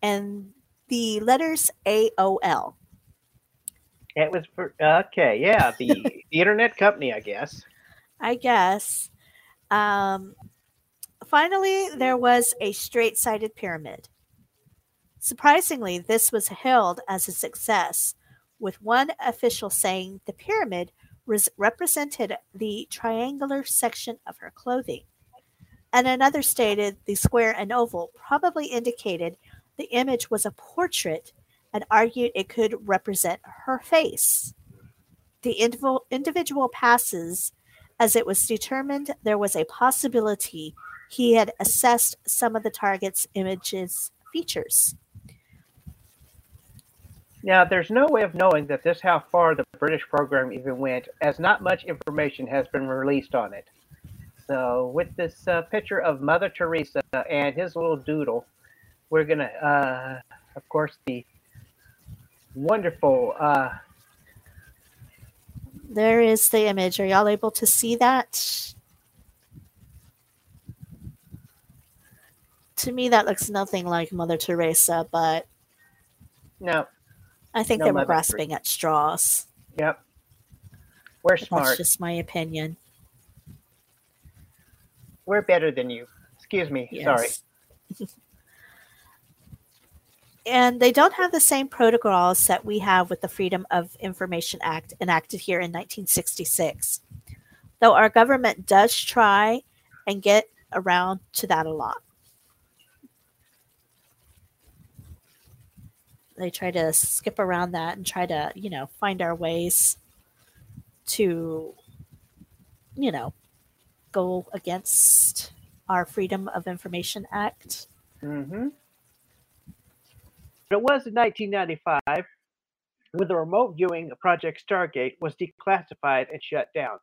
and the letters AOL. It was okay, yeah, the internet company, I guess. I guess. Finally, there was a straight-sided pyramid. Surprisingly, this was hailed as a success, with one official saying the pyramid represented the triangular section of her clothing, and another stated the square and oval probably indicated the image was a portrait and argued it could represent her face. The individual passes, as it was determined there was a possibility he had assessed some of the target's image's features. Now, there's no way of knowing that this how far the British program even went, as not much information has been released on it. So with this picture of Mother Teresa and his little doodle, we're going to, of course, the wonderful... There is the image. Are y'all able to see that? To me, that looks nothing like Mother Teresa, but... No. I think they were grasping at straws. Yep. We're smart. That's just my opinion. We're better than you. Excuse me. Yes. Sorry. And they don't have the same protocols that we have with the Freedom of Information Act enacted here in 1966. Though our government does try and get around to that a lot. They try to skip around that and try to, you know, find our ways to, you know, go against our Freedom of Information Act. Mm-hmm. It was in 1995 when the remote viewing of Project Stargate was declassified and shut down.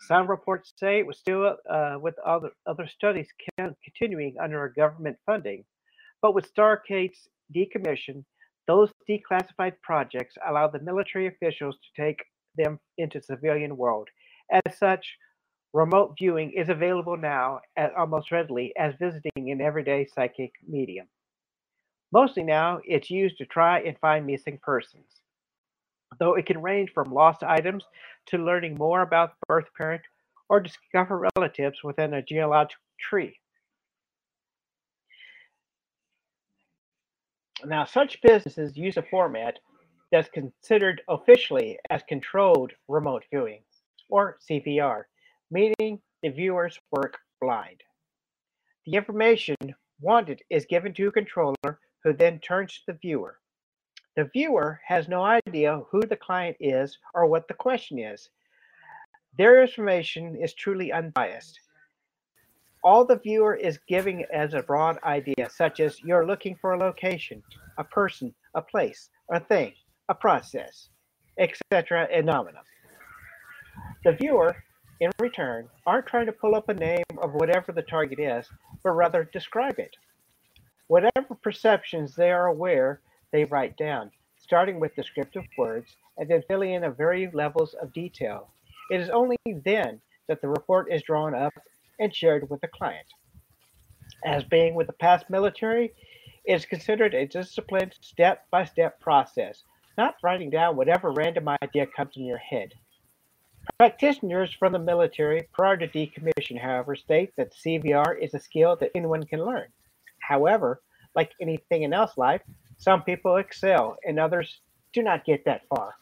Some reports say it was still with other studies continuing under government funding. But with Stargate's decommission, those declassified projects allow the military officials to take them into the civilian world. As such, remote viewing is available now almost readily as visiting in everyday psychic medium. Mostly now, it's used to try and find missing persons, though it can range from lost items to learning more about the birth parent or discover relatives within a genealogical tree. Now, such businesses use a format that's considered officially as controlled remote viewing, or CVR, meaning the viewers work blind. The information wanted is given to a controller who then turns to the viewer. The viewer has no idea who the client is or what the question is. Their information is truly unbiased. All the viewer is giving as a broad idea, such as you're looking for a location, a person, a place, a thing, a process, etc. ad nauseam. The viewer, in return, aren't trying to pull up a name of whatever the target is, but rather describe it. Whatever perceptions they are aware, they write down, starting with descriptive words and then filling in varying levels of detail. It is only then that the report is drawn up and shared with the client. As being with the past military, it is considered a disciplined step-by-step process, not writing down whatever random idea comes in your head. Practitioners from the military prior to decommission, however, state that CVR is a skill that anyone can learn. However, like anything in else life, some people excel and others do not get that far.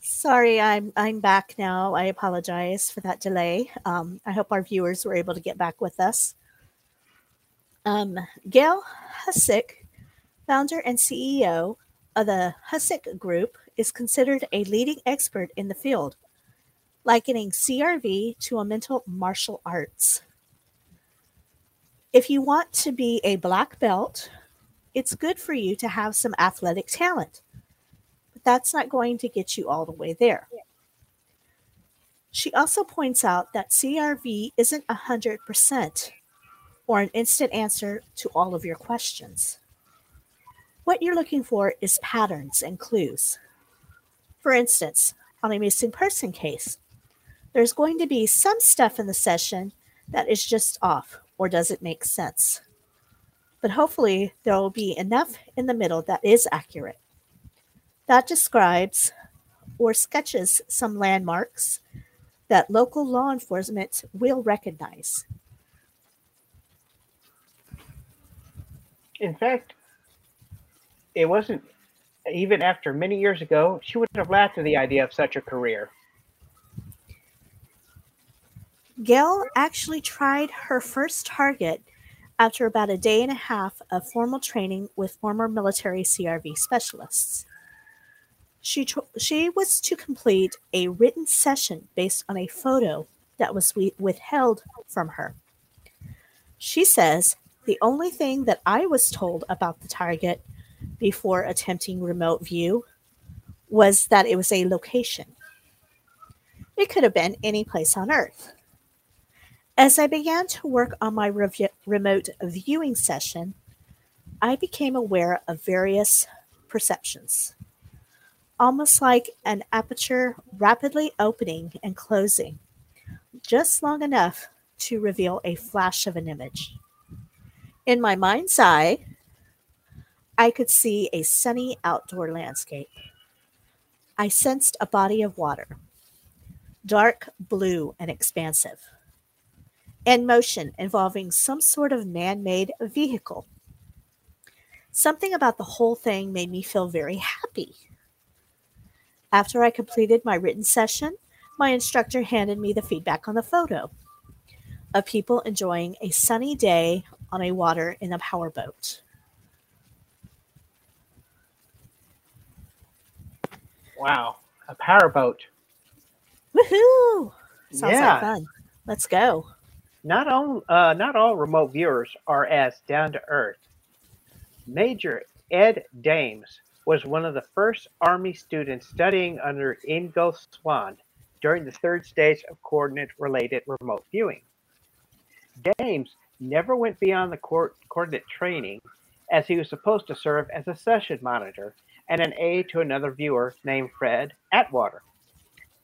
Sorry, I'm back now. I apologize for that delay. I hope our viewers were able to get back with us. Gail Husick, founder and CEO of the Husick Group, is considered a leading expert in the field, likening CRV to a mental martial arts. If you want to be a black belt, it's good for you to have some athletic talent, but that's not going to get you all the way there. Yeah. She also points out that CRV isn't 100% or an instant answer to all of your questions. What you're looking for is patterns and clues. For instance, on a missing person case, there's going to be some stuff in the session that is just off or doesn't make sense. But hopefully there will be enough in the middle that is accurate. That describes or sketches some landmarks that local law enforcement will recognize. In fact, it wasn't even after many years ago, she would have laughed at the idea of such a career. Gail actually tried her first target after about a day and a half of formal training with former military CRV specialists. She was to complete a written session based on a photo that was withheld from her. She says, the only thing that I was told about the target before attempting remote view was that it was a location. It could have been any place on Earth. As I began to work on my remote viewing session, I became aware of various perceptions, almost like an aperture rapidly opening and closing, just long enough to reveal a flash of an image. In my mind's eye, I could see a sunny outdoor landscape. I sensed a body of water, dark blue and expansive, and motion involving some sort of man-made vehicle. Something about the whole thing made me feel very happy. After I completed my written session, my instructor handed me the feedback on the photo of people enjoying a sunny day on a water in a powerboat. Wow, a powerboat. Woohoo! Sounds like fun. Let's go. Not all remote viewers are as down-to-earth. Major Ed Dames was one of the first Army students studying under Ego Schwan during the third stage of coordinate-related remote viewing. Dames never went beyond the coordinate training, as he was supposed to serve as a session monitor and an aide to another viewer named Fred Atwater.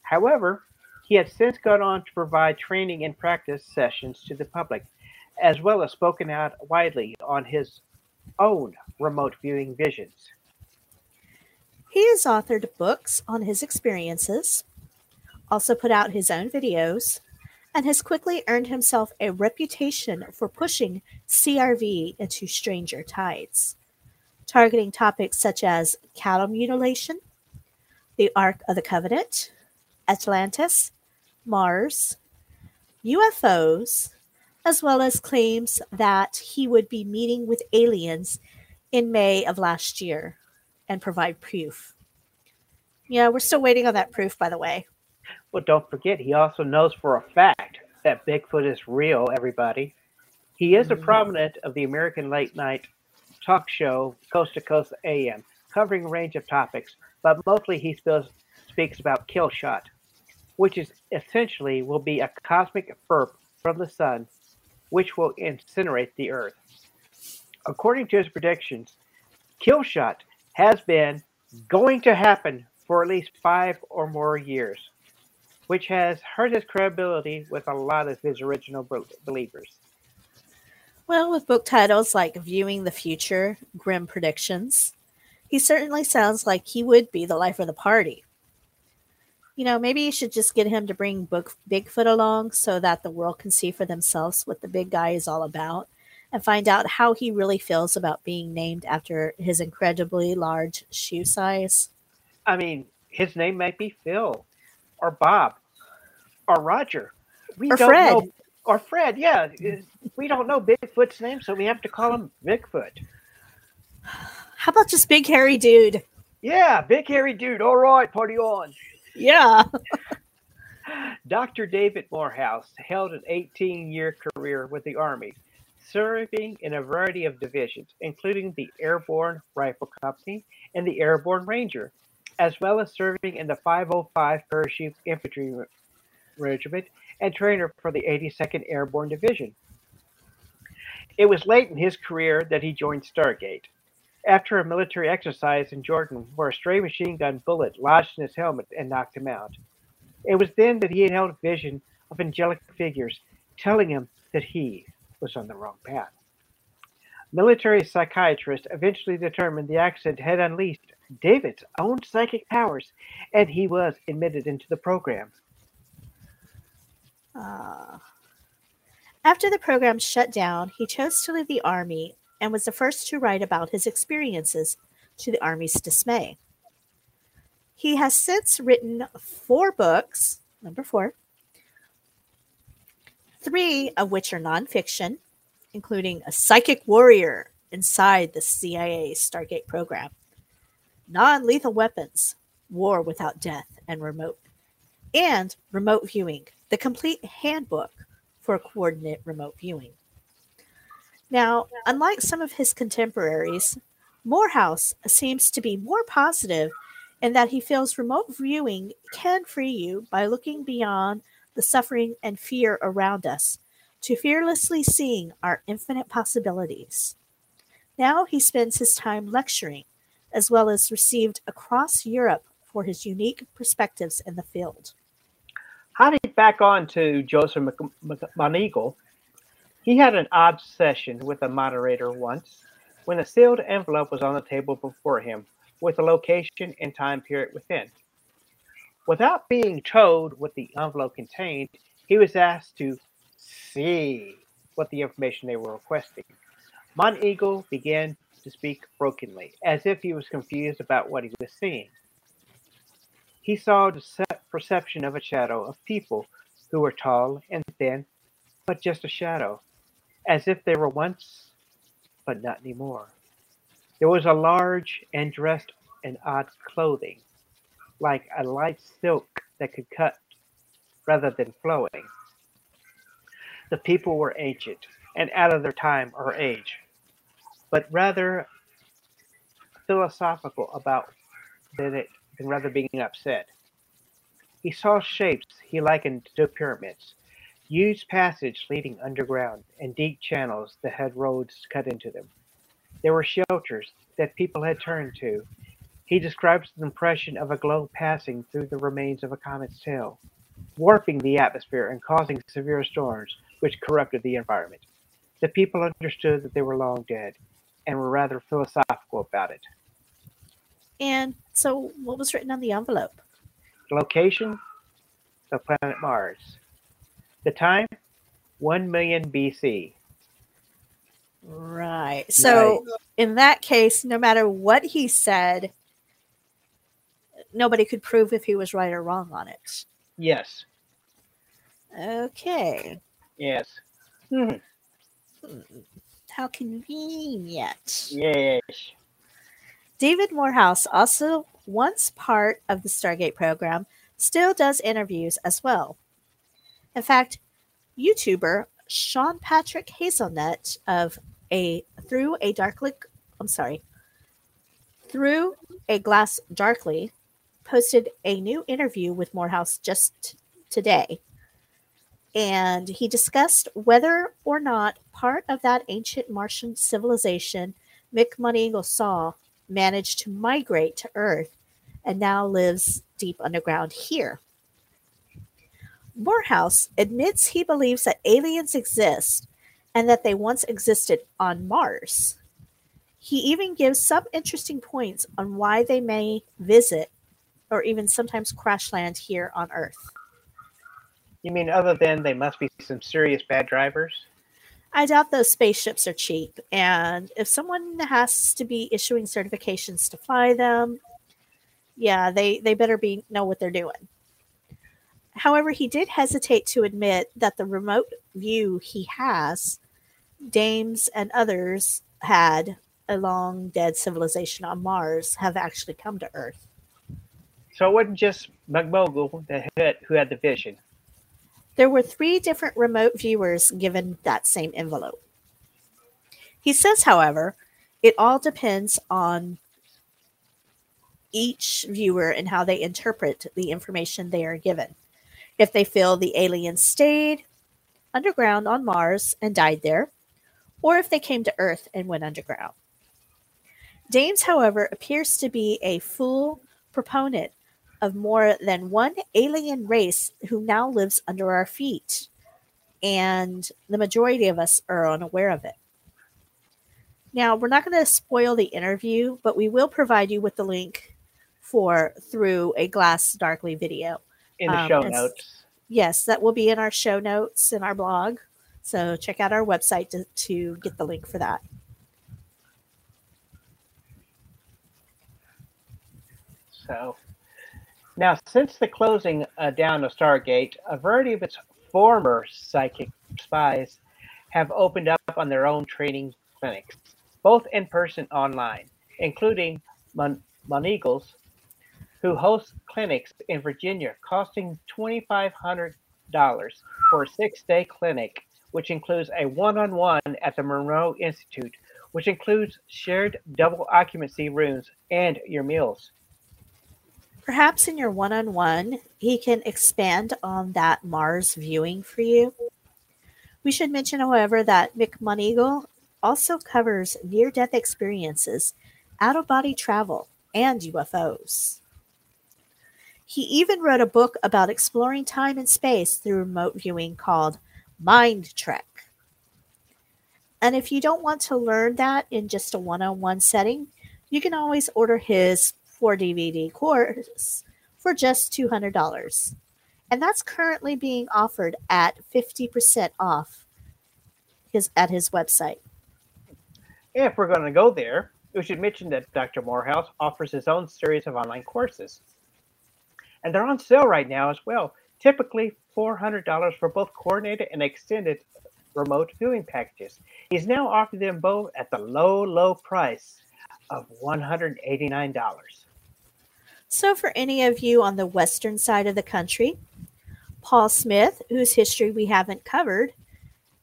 However, he has since gone on to provide training and practice sessions to the public, as well as spoken out widely on his own remote viewing visions. He has authored books on his experiences, also put out his own videos, and has quickly earned himself a reputation for pushing CRV into stranger tides, targeting topics such as cattle mutilation, the Ark of the Covenant, Atlantis, Mars, UFOs, as well as claims that he would be meeting with aliens in May of last year and provide proof. Yeah, we're still waiting on that proof, by the way. Well, don't forget, he also knows for a fact that Bigfoot is real, everybody. He is a prominent of the American late-night talk show Coast to Coast AM, covering a range of topics, but mostly he speaks about Kill Shot, which is essentially will be a cosmic burp from the sun, which will incinerate the earth. According to his predictions, Kill Shot has been going to happen for at least 5 or more years, which has hurt his credibility with a lot of his original believers. Well, with book titles like Viewing the Future, Grim Predictions, he certainly sounds like he would be the life of the party. You know, maybe you should just get him to bring Bigfoot along so that the world can see for themselves what the big guy is all about and find out how he really feels about being named after his incredibly large shoe size. I mean, his name might be Phil or Bob or Roger. We don't know. or Fred, yeah, we don't know Bigfoot's name, so we have to call him Bigfoot. How about just Big Hairy Dude? Yeah, Big Hairy Dude. All right, party on. Yeah. Dr. David Morehouse held an 18-year career with the Army, serving in a variety of divisions, including the Airborne Rifle Company and the Airborne Ranger, as well as serving in the 505 Parachute Infantry Regiment and trainer for the 82nd Airborne Division. It was late in his career that he joined Stargate. After a military exercise in Jordan, where a stray machine gun bullet lodged in his helmet and knocked him out. It was then that he held a vision of angelic figures telling him that he was on the wrong path. Military psychiatrists eventually determined the accident had unleashed David's own psychic powers, and he was admitted into the program. After the program shut down, he chose to leave the Army and was the first to write about his experiences, to the Army's dismay. He has since written 4 books, number 4, 3 of which are nonfiction, including A Psychic Warrior Inside the CIA Stargate Program, Non-Lethal Weapons, War Without Death, and Remote Viewing, the Complete Handbook for Coordinate Remote Viewing. Now, unlike some of his contemporaries, Morehouse seems to be more positive in that he feels remote viewing can free you by looking beyond the suffering and fear around us to fearlessly seeing our infinite possibilities. Now he spends his time lecturing, as well as received across Europe for his unique perspectives in the field. Hopping back on to Joseph McMoneagle, he had an odd session with a moderator once when a sealed envelope was on the table before him with a location and time period within. Without being told what the envelope contained, he was asked to see what the information they were requesting. McMoneagle began to speak brokenly, as if he was confused about what he was seeing. He saw the perception of a shadow of people who were tall and thin, but just a shadow, as if they were once, but not anymore. There was a large and dressed in odd clothing, like a light silk that could cut rather than flowing. The people were ancient and out of their time or age, but rather philosophical about than rather being upset. He saw shapes he likened to pyramids, huge passages leading underground and deep channels that had roads cut into them. There were shelters that people had turned to. He describes the impression of a glow passing through the remains of a comet's tail, warping the atmosphere and causing severe storms, which corrupted the environment. The people understood that they were long dead and were rather philosophical about it. And so what was written on the envelope? The location, the planet Mars. The time, 1 million BC. Right. So in that case, no matter what he said, nobody could prove if he was right or wrong on it. Yes. Okay. Yes. How convenient. Yes. David Morehouse, also once part of the Stargate program, still does interviews as well. In fact, YouTuber Sean Patrick Hazelnut of Through a Glass Darkly posted a new interview with Morehouse just today. And he discussed whether or not part of that ancient Martian civilization McMoneagle saw managed to migrate to Earth and now lives deep underground here. Morehouse admits he believes that aliens exist and that they once existed on Mars. He even gives some interesting points on why they may visit or even sometimes crash land here on Earth. You mean other than they must be some serious bad drivers? I doubt those spaceships are cheap. And if someone has to be issuing certifications to fly them, yeah, they better know what they're doing. However, he did hesitate to admit that the remote view he has, Dames and others had a long dead civilization on Mars have actually come to Earth. So it wasn't just McMoneagle who had the vision. There were three different remote viewers given that same envelope. He says, however, it all depends on each viewer and how they interpret the information they are given. If they feel the aliens stayed underground on Mars and died there, or if they came to Earth and went underground. Dames, however, appears to be a full proponent of more than one alien race who now lives under our feet, and the majority of us are unaware of it. Now, we're not going to spoil the interview, but we will provide you with the link for Through a Glass Darkly video. In the show notes. Yes, that will be in our show notes in our blog. So check out our website to get the link for that. So now, since the closing down of Stargate, a variety of its former psychic spies have opened up on their own training clinics, both in person and online, including McMoneagle's, who hosts clinics in Virginia, costing $2,500 for a 6-day clinic, which includes a one-on-one at the Monroe Institute, which includes shared double occupancy rooms and your meals. Perhaps in your one-on-one, he can expand on that Mars viewing for you. We should mention, however, that McMoneagle also covers near-death experiences, out-of-body travel, and UFOs. He even wrote a book about exploring time and space through remote viewing called Mind Trek. And if you don't want to learn that in just a one-on-one setting, you can always order his 4-DVD course for just $200. And that's currently being offered at 50% off at his website. If we're going to go there, we should mention that Dr. Morehouse offers his own series of online courses. And they're on sale right now as well, typically $400 for both coordinated and extended remote viewing packages. He's now offering them both at the low, low price of $189. So for any of you on the western side of the country, Paul Smith, whose history we haven't covered,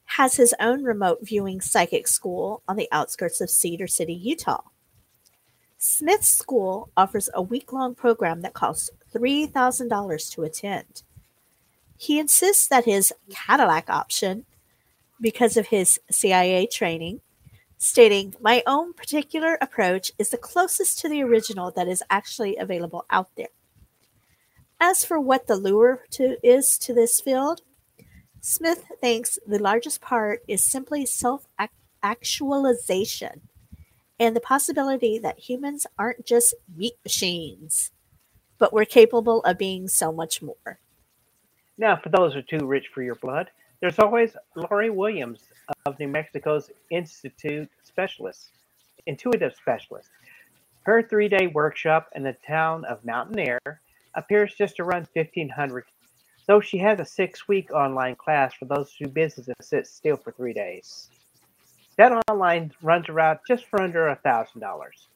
has his own remote viewing psychic school on the outskirts of Cedar City, Utah. Smith's school offers a week-long program that costs $3,000 to attend. He insists that his Cadillac option, because of his CIA training, stating, "My own particular approach is the closest to the original that is actually available out there." As for what the lure is to this field, Smith thinks the largest part is simply self-actualization and the possibility that humans aren't just meat machines, but we're capable of being so much more. Now, for those who are too rich for your blood, there's always Laurie Williams of New Mexico's Intuitive Specialist. Her 3-day workshop in the town of Mountain Air appears just to run $1,500, though she has a 6-week online class for those who businesses sit still for 3 days. That online runs around just for under $1,000.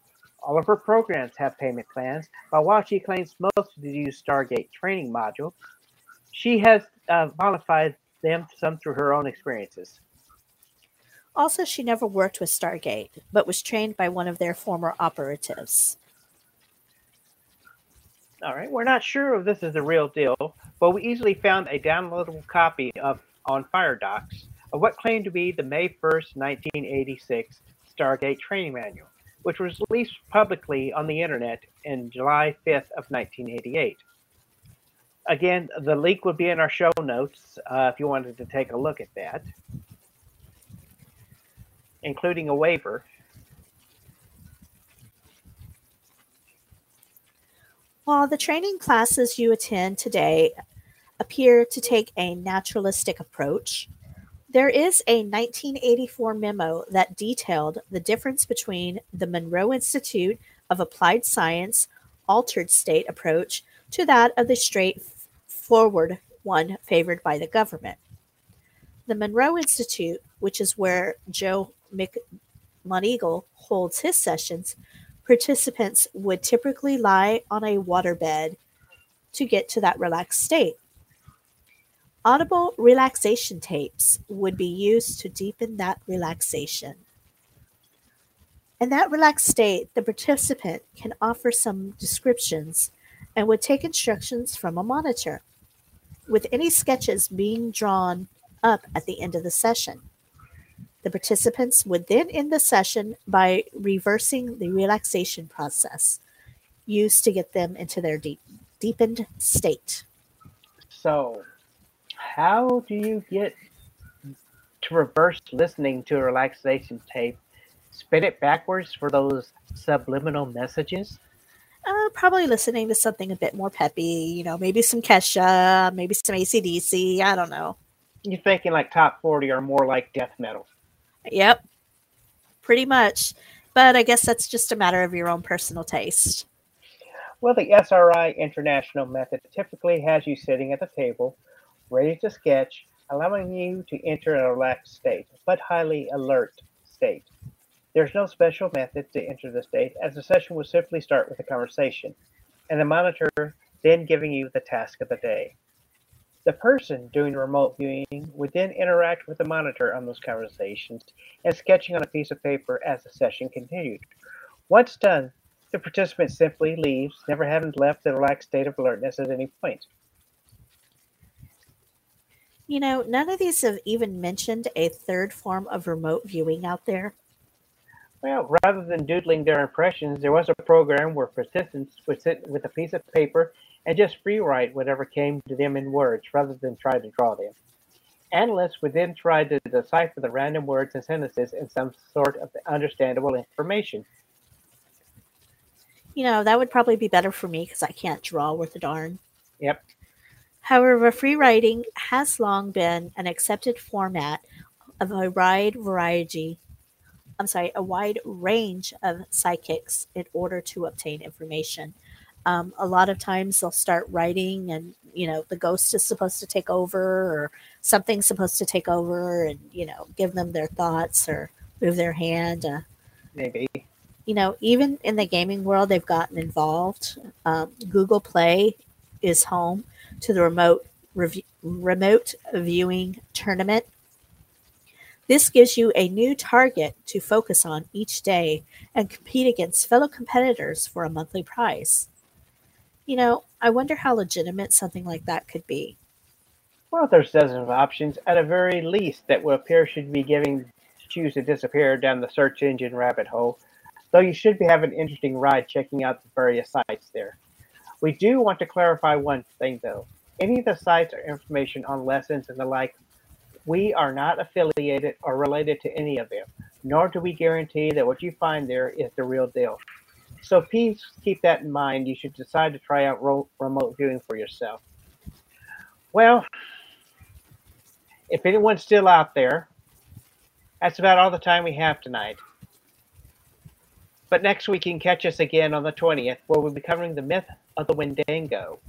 All of her programs have payment plans, but while she claims most of the use Stargate training module, she has modified them some through her own experiences. Also, she never worked with Stargate, but was trained by one of their former operatives. All right, we're not sure if this is the real deal, but we easily found a downloadable copy on FireDocs of what claimed to be the May 1st, 1986 Stargate training manual, which was released publicly on the internet in July 5th of 1988. Again, the link would be in our show notes if you wanted to take a look at that, including a waiver. While the training classes you attend today appear to take a naturalistic approach, there is a 1984 memo that detailed the difference between the Monroe Institute of Applied Science altered state approach to that of the straightforward one favored by the government. The Monroe Institute, which is where Joe McMoneagle holds his sessions, participants would typically lie on a waterbed to get to that relaxed state. Audible relaxation tapes would be used to deepen that relaxation. In that relaxed state, the participant can offer some descriptions and would take instructions from a monitor, with any sketches being drawn up at the end of the session. The participants would then end the session by reversing the relaxation process used to get them into their deepened state. So, how do you get to reverse listening to a relaxation tape? Spin it backwards for those subliminal messages? Probably listening to something a bit more peppy, maybe some Kesha, maybe some AC/DC, I don't know. You're thinking like top 40 or more like death metal. Yep, pretty much. But I guess that's just a matter of your own personal taste. Well, the SRI International method typically has you sitting at the table, ready to sketch, allowing you to enter a relaxed state, but highly alert state. There's no special method to enter the state, as the session will simply start with a conversation, and the monitor then giving you the task of the day. The person doing the remote viewing would then interact with the monitor on those conversations and sketching on a piece of paper as the session continued. Once done, the participant simply leaves, never having left the relaxed state of alertness at any point. None of these have even mentioned a third form of remote viewing out there. Well, rather than doodling their impressions, there was a program where participants would sit with a piece of paper and just rewrite whatever came to them in words rather than try to draw them. Analysts would then try to decipher the random words and sentences in some sort of understandable information. That would probably be better for me because I can't draw worth a darn. Yep. However, free writing has long been an accepted format of a wide range of psychics in order to obtain information. A lot of times they'll start writing and, the ghost is supposed to take over or something's supposed to take over and, give them their thoughts or move their hand. Maybe. Even in the gaming world, they've gotten involved. Google Play is home to the remote viewing tournament. This gives you a new target to focus on each day and compete against fellow competitors for a monthly prize. I wonder how legitimate something like that could be. Well, there's dozens of options at a very least that will appear should be choose to disappear down the search engine rabbit hole, though you should be having an interesting ride checking out the various sites there. We do want to clarify one thing, though. Any of the sites or information on lessons and the like, we are not affiliated or related to any of them, nor do we guarantee that what you find there is the real deal. So please keep that in mind. You should decide to try out remote viewing for yourself. Well, if anyone's still out there, that's about all the time we have tonight. But next week you can catch us again on the 20th, where we'll be covering the myth of the Wendigo.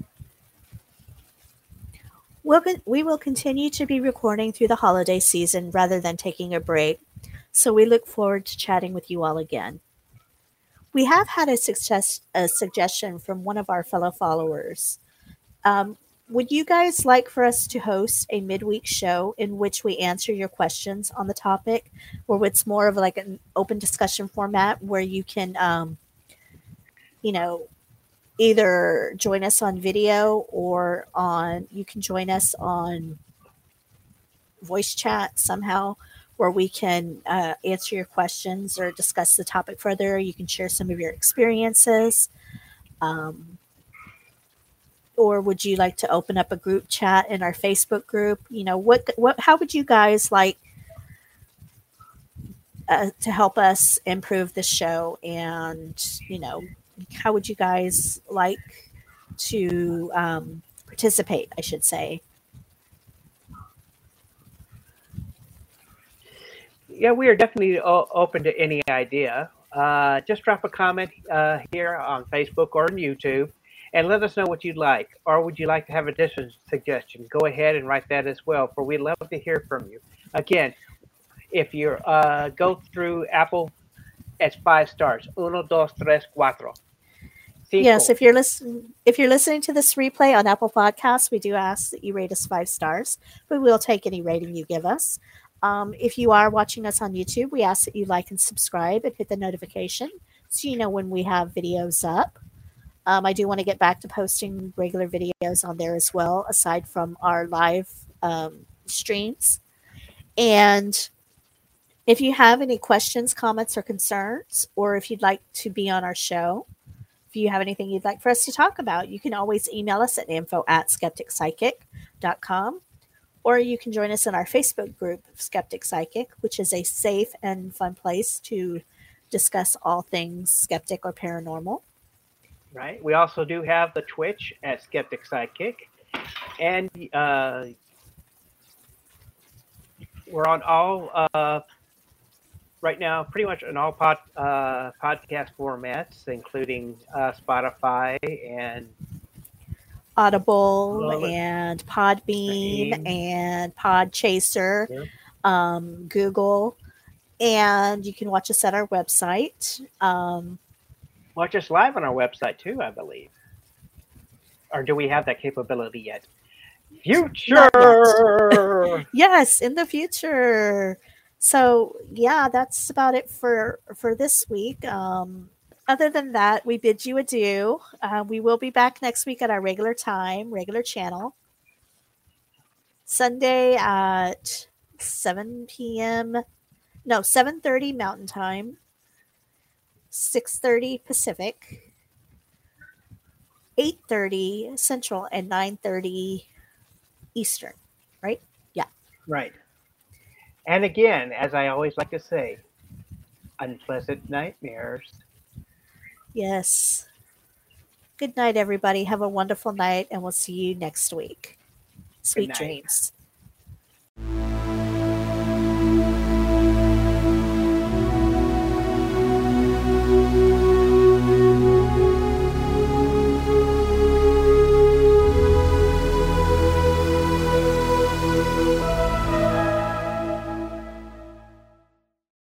We will continue to be recording through the holiday season rather than taking a break, so we look forward to chatting with you all again. We have had a suggestion from one of our fellow followers. Would you guys like for us to host a midweek show in which we answer your questions on the topic, or it's more of like an open discussion format where you can, either join us on video or you can join us on voice chat somehow, where we can answer your questions or discuss the topic further. You can share some of your experiences. Or would you like to open up a group chat in our Facebook group? How would you guys like to help us improve the show? And, how would you guys like to participate, I should say? Yeah, we are definitely open to any idea. Just drop a comment here on Facebook or on YouTube, And let us know what you'd like, or would you like to have a additional suggestion? Go ahead and write that as well, for we'd love to hear from you. Again, if you go through Apple, it's 5 stars. Uno, dos, tres, cuatro. Cinco. Yes, if you're listening to this replay on Apple Podcasts, we do ask that you rate us 5 stars. We will take any rating you give us. If you are watching us on YouTube, we ask that you like and subscribe and hit the notification so you know when we have videos up. I do want to get back to posting regular videos on there as well, aside from our live streams. And if you have any questions, comments, or concerns, or if you'd like to be on our show, if you have anything you'd like for us to talk about, you can always email us at info@skepticpsychic.com, or you can join us in our Facebook group, Skeptic Psychic, which is a safe and fun place to discuss all things skeptic or paranormal. Right. We also do have the Twitch at Skeptic Sidekick, and we're on all right now, pretty much on all podcast formats, including Spotify and Audible and Podbean and Podchaser, Google, and you can watch us at our website. Watch us live on our website, too, I believe. Or do we have that capability yet? Future! Yet. Yes, in the future. So, yeah, that's about it for this week. Other than that, we bid you adieu. We will be back next week at our regular time, regular channel. Sunday at 7 p.m. No, 7:30 Mountain Time. 6:30 Pacific, 8:30 Central, and 9:30 Eastern, right? Yeah. Right. And again, as I always like to say, unpleasant nightmares. Yes. Good night, everybody. Have a wonderful night, and we'll see you next week. Sweet dreams.